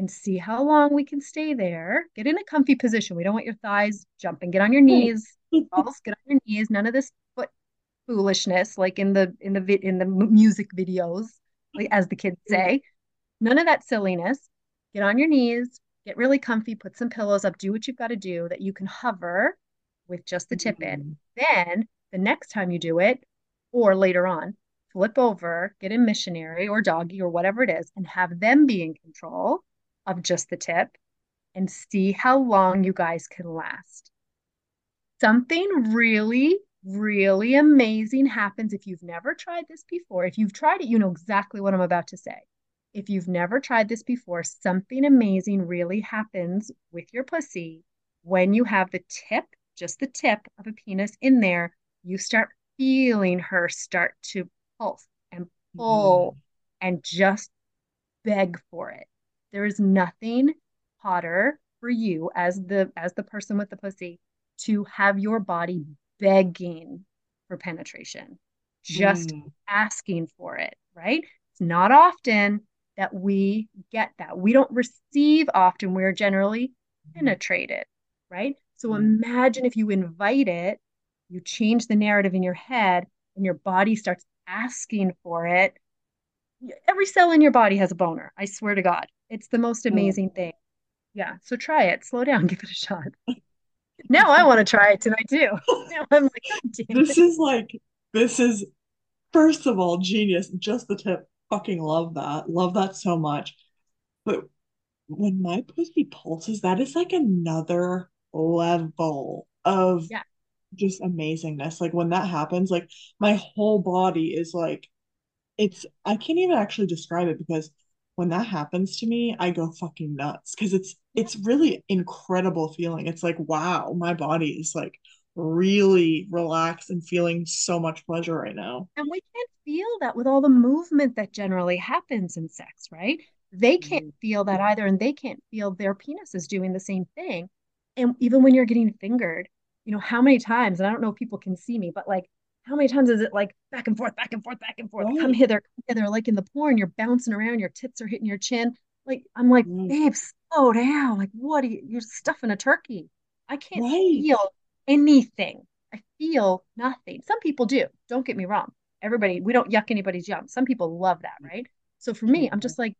and see how long we can stay there. Get in a comfy position. We don't want your thighs jumping. Get on your knees. Balls, get on your knees. None of this foot foolishness, like in the in the in the music videos, like, as the kids say. None of that silliness. Get on your knees. Get really comfy. Put some pillows up. Do what you've got to do that you can hover with just the tip in. Then the next time you do it, or later on, flip over, get in missionary or doggy or whatever it is, and have them be in control of just the tip and see how long you guys can last. Something really, really amazing happens if you've never tried this before. If you've tried it, you know exactly what I'm about to say. If you've never tried this before, something amazing really happens with your pussy when you have the tip, just the tip of a penis in there. You start feeling her start to pulse and pull mm-hmm. and just beg for it. There is nothing hotter for you as the as the person with the pussy to have your body begging for penetration, just mm. asking for it, right? It's not often that we get that. We don't receive often. We're generally mm. penetrated, right? So mm. imagine if you invite it, you change the narrative in your head and your body starts asking for it. Every cell in your body has a boner. I swear to God. It's the most amazing mm. thing. Yeah. So try it. Slow down. Give it a shot. Now I want to try it tonight too. Now I'm like, oh, damn it. This is like, this is, first of all, genius. Just the tip. Fucking love that. Love that so much. But when my pussy pulses, that is like another level of yeah. just amazingness. Like when that happens, like my whole body is like, it's, I can't even actually describe it, because when that happens to me, I go fucking nuts, because it's it's really incredible feeling. It's like, wow, my body is like really relaxed and feeling so much pleasure right now. And we can't feel that with all the movement that generally happens in sex, right? They can't feel that either, and they can't feel their penises doing the same thing. And even when you're getting fingered, you know, how many times, and I don't know if people can see me, but like, how many times is it like back and forth, back and forth, back and forth, right. come hither, come hither, like in the porn, you're bouncing around, your tits are hitting your chin. Like, I'm like, right. babe, slow down. Like, what are you, you're stuffing a turkey. I can't right. feel anything. I feel nothing. Some people do. Don't get me wrong. Everybody, we don't yuck anybody's yum. Some people love that, right? So for me, I'm just like,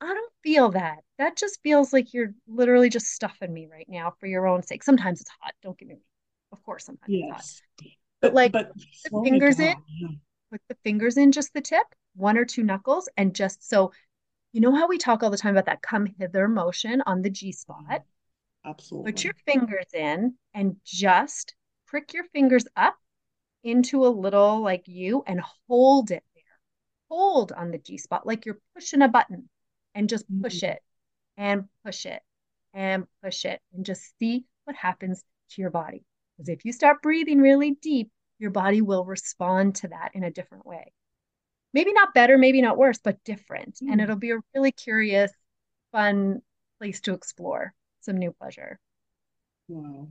I don't feel that. That just feels like you're literally just stuffing me right now for your own sake. Sometimes it's hot. Don't get me wrong. Of course, sometimes yes. it's hot. But like, but put the fingers in, put the fingers in just the tip, one or two knuckles, and just so, you know how we talk all the time about that come hither motion on the G spot? Absolutely. Put your fingers in and just prick your fingers up into a little like U and hold it there. Hold on the G spot like you're pushing a button, and just push mm-hmm. it and push it and push it and just see what happens to your body. Because if you start breathing really deep, your body will respond to that in a different way. Maybe not better, maybe not worse, but different. Mm. And it'll be a really curious, fun place to explore some new pleasure. Wow.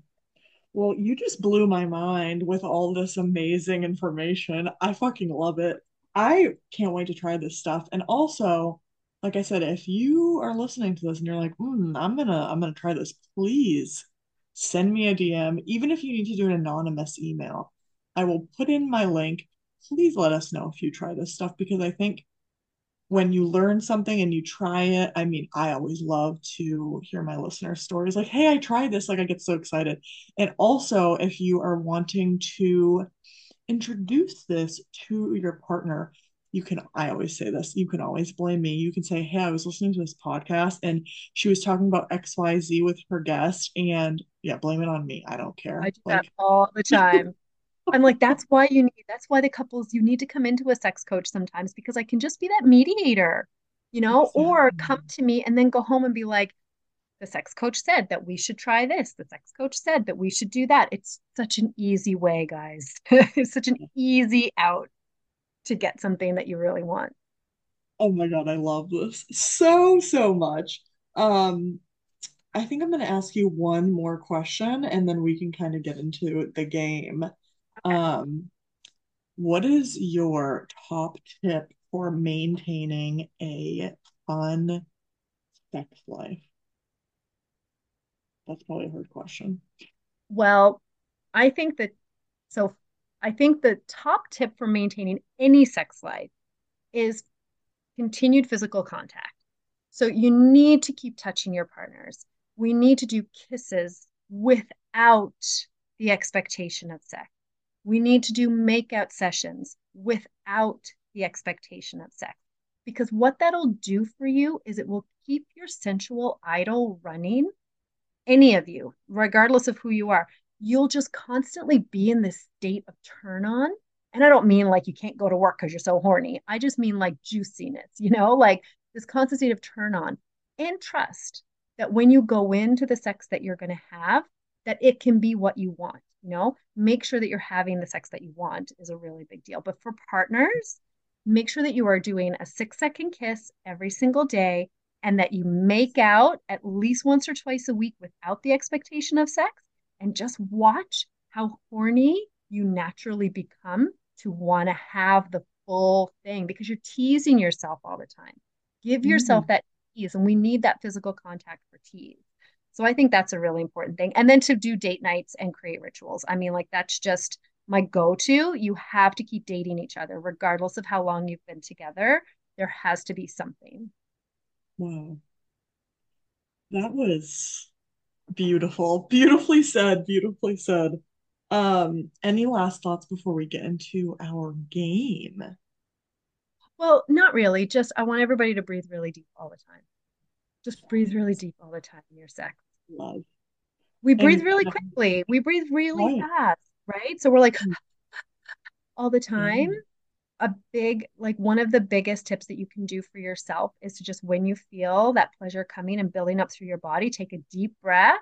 Well, you just blew my mind with all this amazing information. I fucking love it. I can't wait to try this stuff. And also, like I said, if you are listening to this and you're like, mm, I'm gonna, I'm gonna try this, please send me a D M, even if you need to do an anonymous email. I will put in my link. Please let us know if you try this stuff, because I think when you learn something and you try it, I mean, I always love to hear my listeners' stories. Like, hey, I tried this. Like, I get so excited. And also, if you are wanting to introduce this to your partner, you can, I always say this, you can always blame me. You can say, hey, I was listening to this podcast and she was talking about X Y Z with her guest, and yeah, blame it on me. I don't care. I do like, that all the time. I'm like, that's why you need, that's why the couples, you need to come into a sex coach sometimes, because I can just be that mediator, you know, yeah. or come to me and then go home and be like, the sex coach said that we should try this. The sex coach said that we should do that. It's such an easy way, guys. It's such an easy out to get something that you really want. Oh my God, I love this so, so much. Um, I think I'm going to ask you one more question and then we can kind of get into the game. Okay. Um, what is your top tip for maintaining a fun sex life? That's probably her question. Well, I think that, so I think the top tip for maintaining any sex life is continued physical contact. So you need to keep touching your partners. We need to do kisses without the expectation of sex. We need to do makeout sessions without the expectation of sex. Because what that'll do for you is it will keep your sensual idol running. Any of you, regardless of who you are, you'll just constantly be in this state of turn on. And I don't mean like you can't go to work because you're so horny. I just mean like juiciness, you know, like this constant state of turn on, and trust that when you go into the sex that you're going to have, that it can be what you want. You know, make sure that you're having the sex that you want is a really big deal. But for partners, make sure that you are doing a six second kiss every single day, and that you make out at least once or twice a week without the expectation of sex, and just watch how horny you naturally become to want to have the full thing, because you're teasing yourself all the time. Give yourself mm-hmm. that tease, and we need that physical contact for tease. So I think that's a really important thing. And then to do date nights and create rituals. I mean, like that's just my go-to. You have to keep dating each other, regardless of how long you've been together. There has to be something. Wow. That was beautiful. Beautifully said. Beautifully said. Um, any last thoughts before we get into our game? Well, not really. Just I want everybody to breathe really deep all the time. Just breathe really deep all the time in your sex. Love. We breathe and, really quickly. We breathe really right. fast, right? So we're like all the time. Mm-hmm. A big, like one of the biggest tips that you can do for yourself is to just, when you feel that pleasure coming and building up through your body, take a deep breath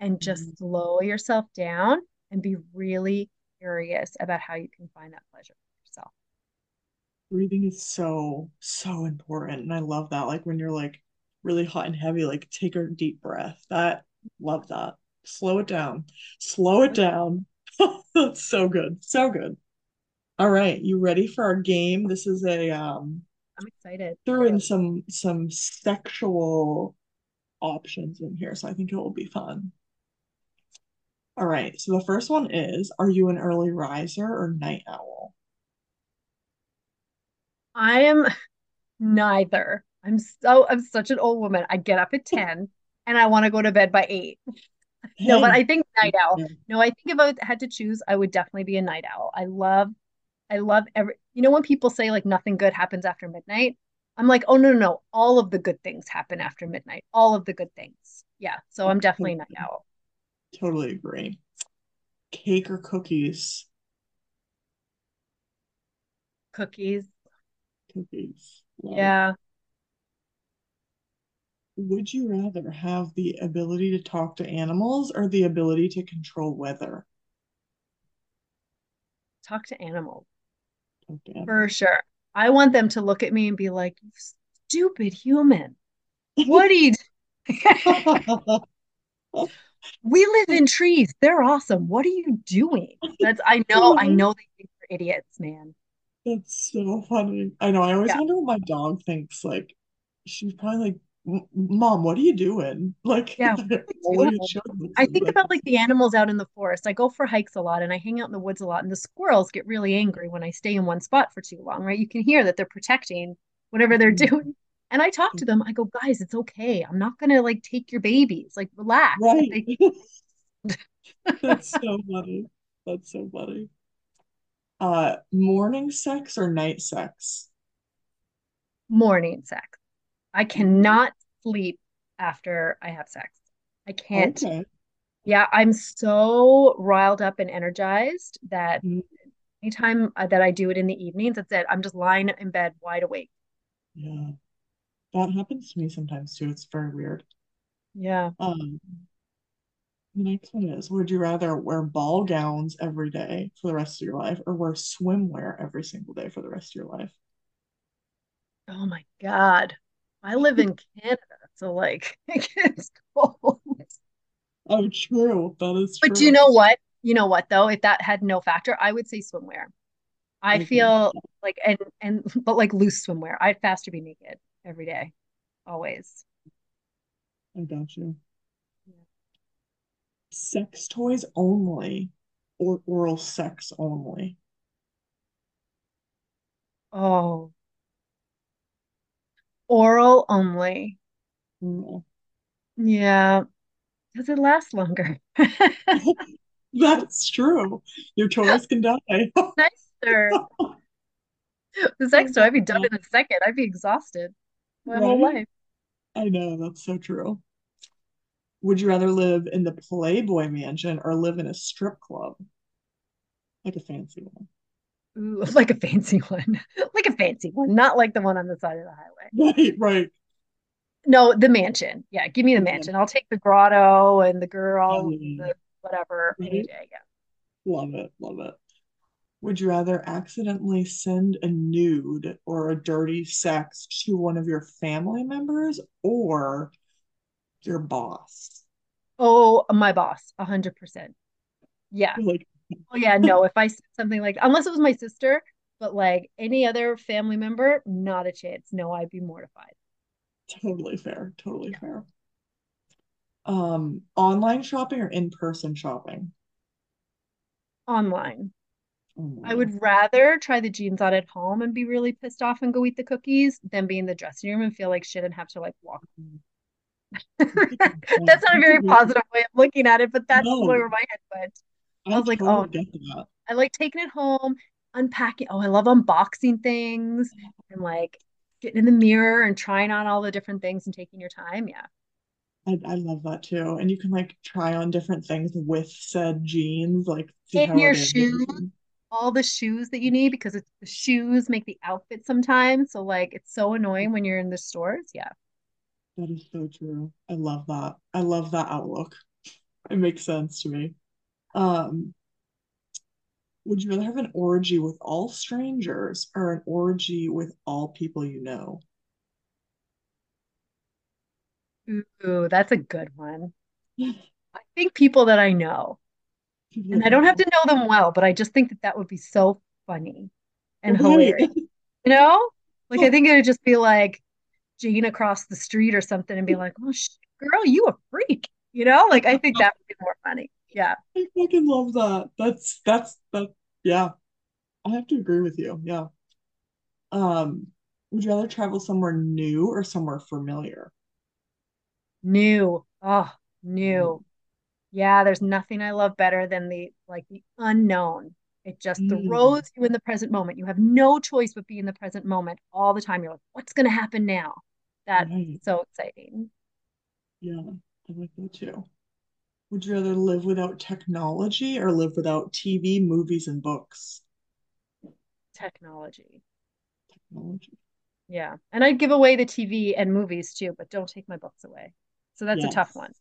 and just mm-hmm. slow yourself down and be really curious about how you can find that pleasure for yourself. Breathing is so, so important. And I love that. Like when you're like really hot and heavy, like take a deep breath. That, love that. Slow it down. Slow it down. That's so good. So good. All right, you ready for our game? This is a um I'm excited. Threw in some some sexual options in here, so I think it will be fun. All right, so the first one is, are you an early riser or night owl? I am neither. I'm so I'm such an old woman. I get up at ten and I want to go to bed by eight. Hey. No, but I think night owl. Yeah. No, I think if I had to choose, I would definitely be a night owl. I love I love every, you know, when people say like nothing good happens after midnight, I'm like, oh, no, no, no. All of the good things happen after midnight. All of the good things. Yeah. So I'm definitely not out. Totally agree. Cake or cookies? Cookies. Cookies. Love. Yeah. Would you rather have the ability to talk to animals or the ability to control weather? Talk to animals. Okay. For sure. I want them to look at me and be like, you stupid human. What do you do? We live in trees. They're awesome. What are you doing? That's I know, I know they think we're idiots, man. That's so funny. I know. I always yeah. wonder what my dog thinks. Like, she's probably like, Mom, what are you doing? Like, yeah, what I think about like the animals out in the forest. I go for hikes a lot and I hang out in the woods a lot, and the squirrels get really angry when I stay in one spot for too long, right? You can hear that they're protecting whatever they're doing. And I talk to them. I go, guys, it's okay. I'm not going to like take your babies. Like, relax. Right. That's so funny. That's so funny. Uh, morning sex or night sex? Morning sex. I cannot sleep after I have sex. I can't. Okay. Yeah, I'm so riled up and energized that mm-hmm. anytime that I do it in the evenings, that's it. I'm just lying in bed wide awake. Yeah. That happens to me sometimes too. It's very weird. Yeah. Um, the next one is, would you rather wear ball gowns every day for the rest of your life or wear swimwear every single day for the rest of your life? Oh my God. I live in Canada, so like it gets cold. Oh, true. That is true. But do you know what? You know what though? If that had no factor, I would say swimwear. I okay. feel like and and but like loose swimwear. I'd faster be naked every day, always. I got you. Yeah. Sex toys only or oral sex only? Oh. Oral only. Mm. Yeah. Because it lasts longer. That's true. Your toys can die. Nicer. The sex toy, I'd be done in a second. I'd be exhausted my right? whole life. I know. That's so true. Would you rather live in the Playboy Mansion or live in a strip club? Like a fancy one. Ooh, like a fancy one. Like a fancy one. Not like the one on the side of the highway. Right, right. No, the mansion. Yeah, give me the mansion. I'll take the grotto and the girl, oh, yeah. the whatever. Right? Any day, yeah. Love it. Love it. Would you rather accidentally send a nude or a dirty sex to one of your family members or your boss? Oh, my boss, one hundred percent. Yeah. Like- oh, yeah, no, if I said something like, unless it was my sister, but like any other family member, not a chance. No, I'd be mortified. Totally fair. Totally yeah. fair. Um, online shopping or in-person shopping? Online. I would rather try the jeans on at home and be really pissed off and go eat the cookies than be in the dressing room and feel like shit and have to like walk. That's not a very positive way of looking at it, but that's no. where my head went. I, I was like, totally oh, I like taking it home, unpacking. Oh, I love unboxing things and like getting in the mirror and trying on all the different things and taking your time. Yeah. I, I love that too. And you can like try on different things with said jeans, like in your shoes. All the shoes that you need, because it's the shoes make the outfit sometimes. So like, it's so annoying when you're in the stores. Yeah. That is so true. I love that. I love that outlook. It makes sense to me. Um, would you rather have an orgy with all strangers or an orgy with all people you know? Ooh, that's a good one. I think people that I know. And I don't have to know them well, but I just think that that would be so funny and right. hilarious, you know? Like, I think it would just be like Jane across the street or something and be like, oh, sh- girl, you a freak, you know? Like, I think that would be more funny. Yeah. I fucking love that. That's, that's, that. yeah. I have to agree with you. Yeah. Um, would you rather travel somewhere new or somewhere familiar? New. Oh, new. Yeah, there's nothing I love better than the like the unknown. It just mm. throws you in the present moment. You have no choice but be in the present moment all the time. You're like, what's going to happen now? That's right. So exciting. Yeah, I like that too. Would you rather live without technology or live without T V, movies, and books? Technology. Technology. Yeah, and I'd give away the T V and movies too, but don't take my books away. So that's yes. a tough one.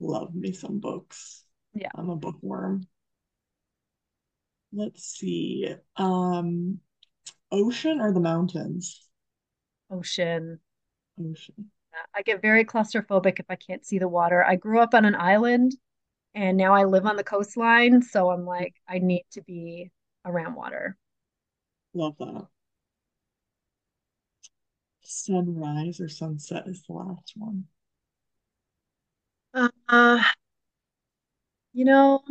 Love me some books. Yeah. I'm a bookworm. Let's see. Um, ocean or the mountains? Ocean. Ocean. I get very claustrophobic if I can't see the water. I grew up on an island and now I live on the coastline. So I'm like, I need to be around water. Love that. Sunrise or sunset is the last one. Uh, you know,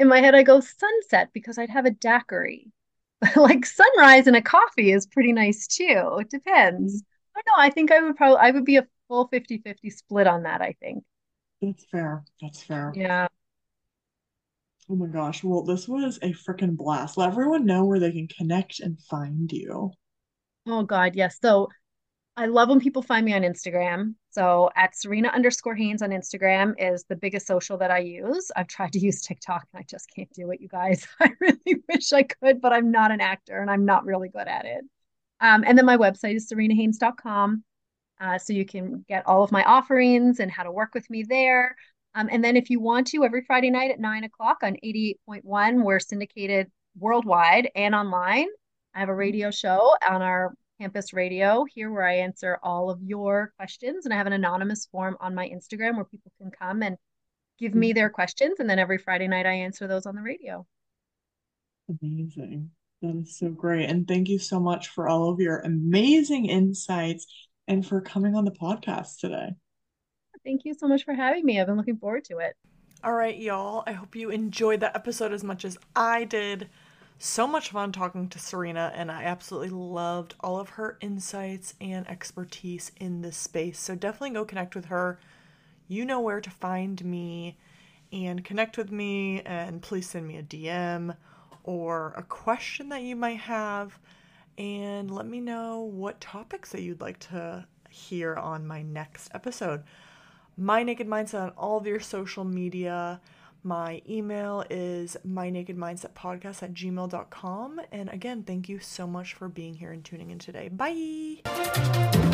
in my head I go sunset because I'd have a daiquiri. Like sunrise and a coffee is pretty nice too. It depends. I don't know. I think I would probably, I would be a full fifty-fifty split on that, I think. That's fair. That's fair. Yeah. Oh my gosh. Well, this was a freaking blast. Let everyone know where they can connect and find you. Oh God. Yes. So I love when people find me on Instagram. So at Serena underscore Haines on Instagram is the biggest social that I use. I've tried to use TikTok and I just can't do it, you guys. I really wish I could, but I'm not an actor and I'm not really good at it. Um, and then my website is serena haines dot com. Uh, so you can get all of my offerings and how to work with me there. Um, and then if you want to, every Friday night at nine o'clock on eighty-eight point one, we're syndicated worldwide and online. I have a radio show on our Campus Radio here where I answer all of your questions, and I have an anonymous form on my Instagram where people can come and give me their questions, and then every Friday night I answer those on the radio. Amazing. That is so great, and thank you so much for all of your amazing insights and for coming on the podcast today. Thank you so much for having me. I've been looking forward to it. All right, y'all. I hope you enjoyed that episode as much as I did. So much fun talking to Serena, and I absolutely loved all of her insights and expertise in this space. So definitely go connect with her. You know where to find me, and connect with me, and please send me a D M or a question that you might have, and let me know what topics that you'd like to hear on my next episode. My Naked Mindset on all of your social media. My email is mynakedmindsetpodcast at gmail dot com. And again, thank you so much for being here and tuning in today. Bye.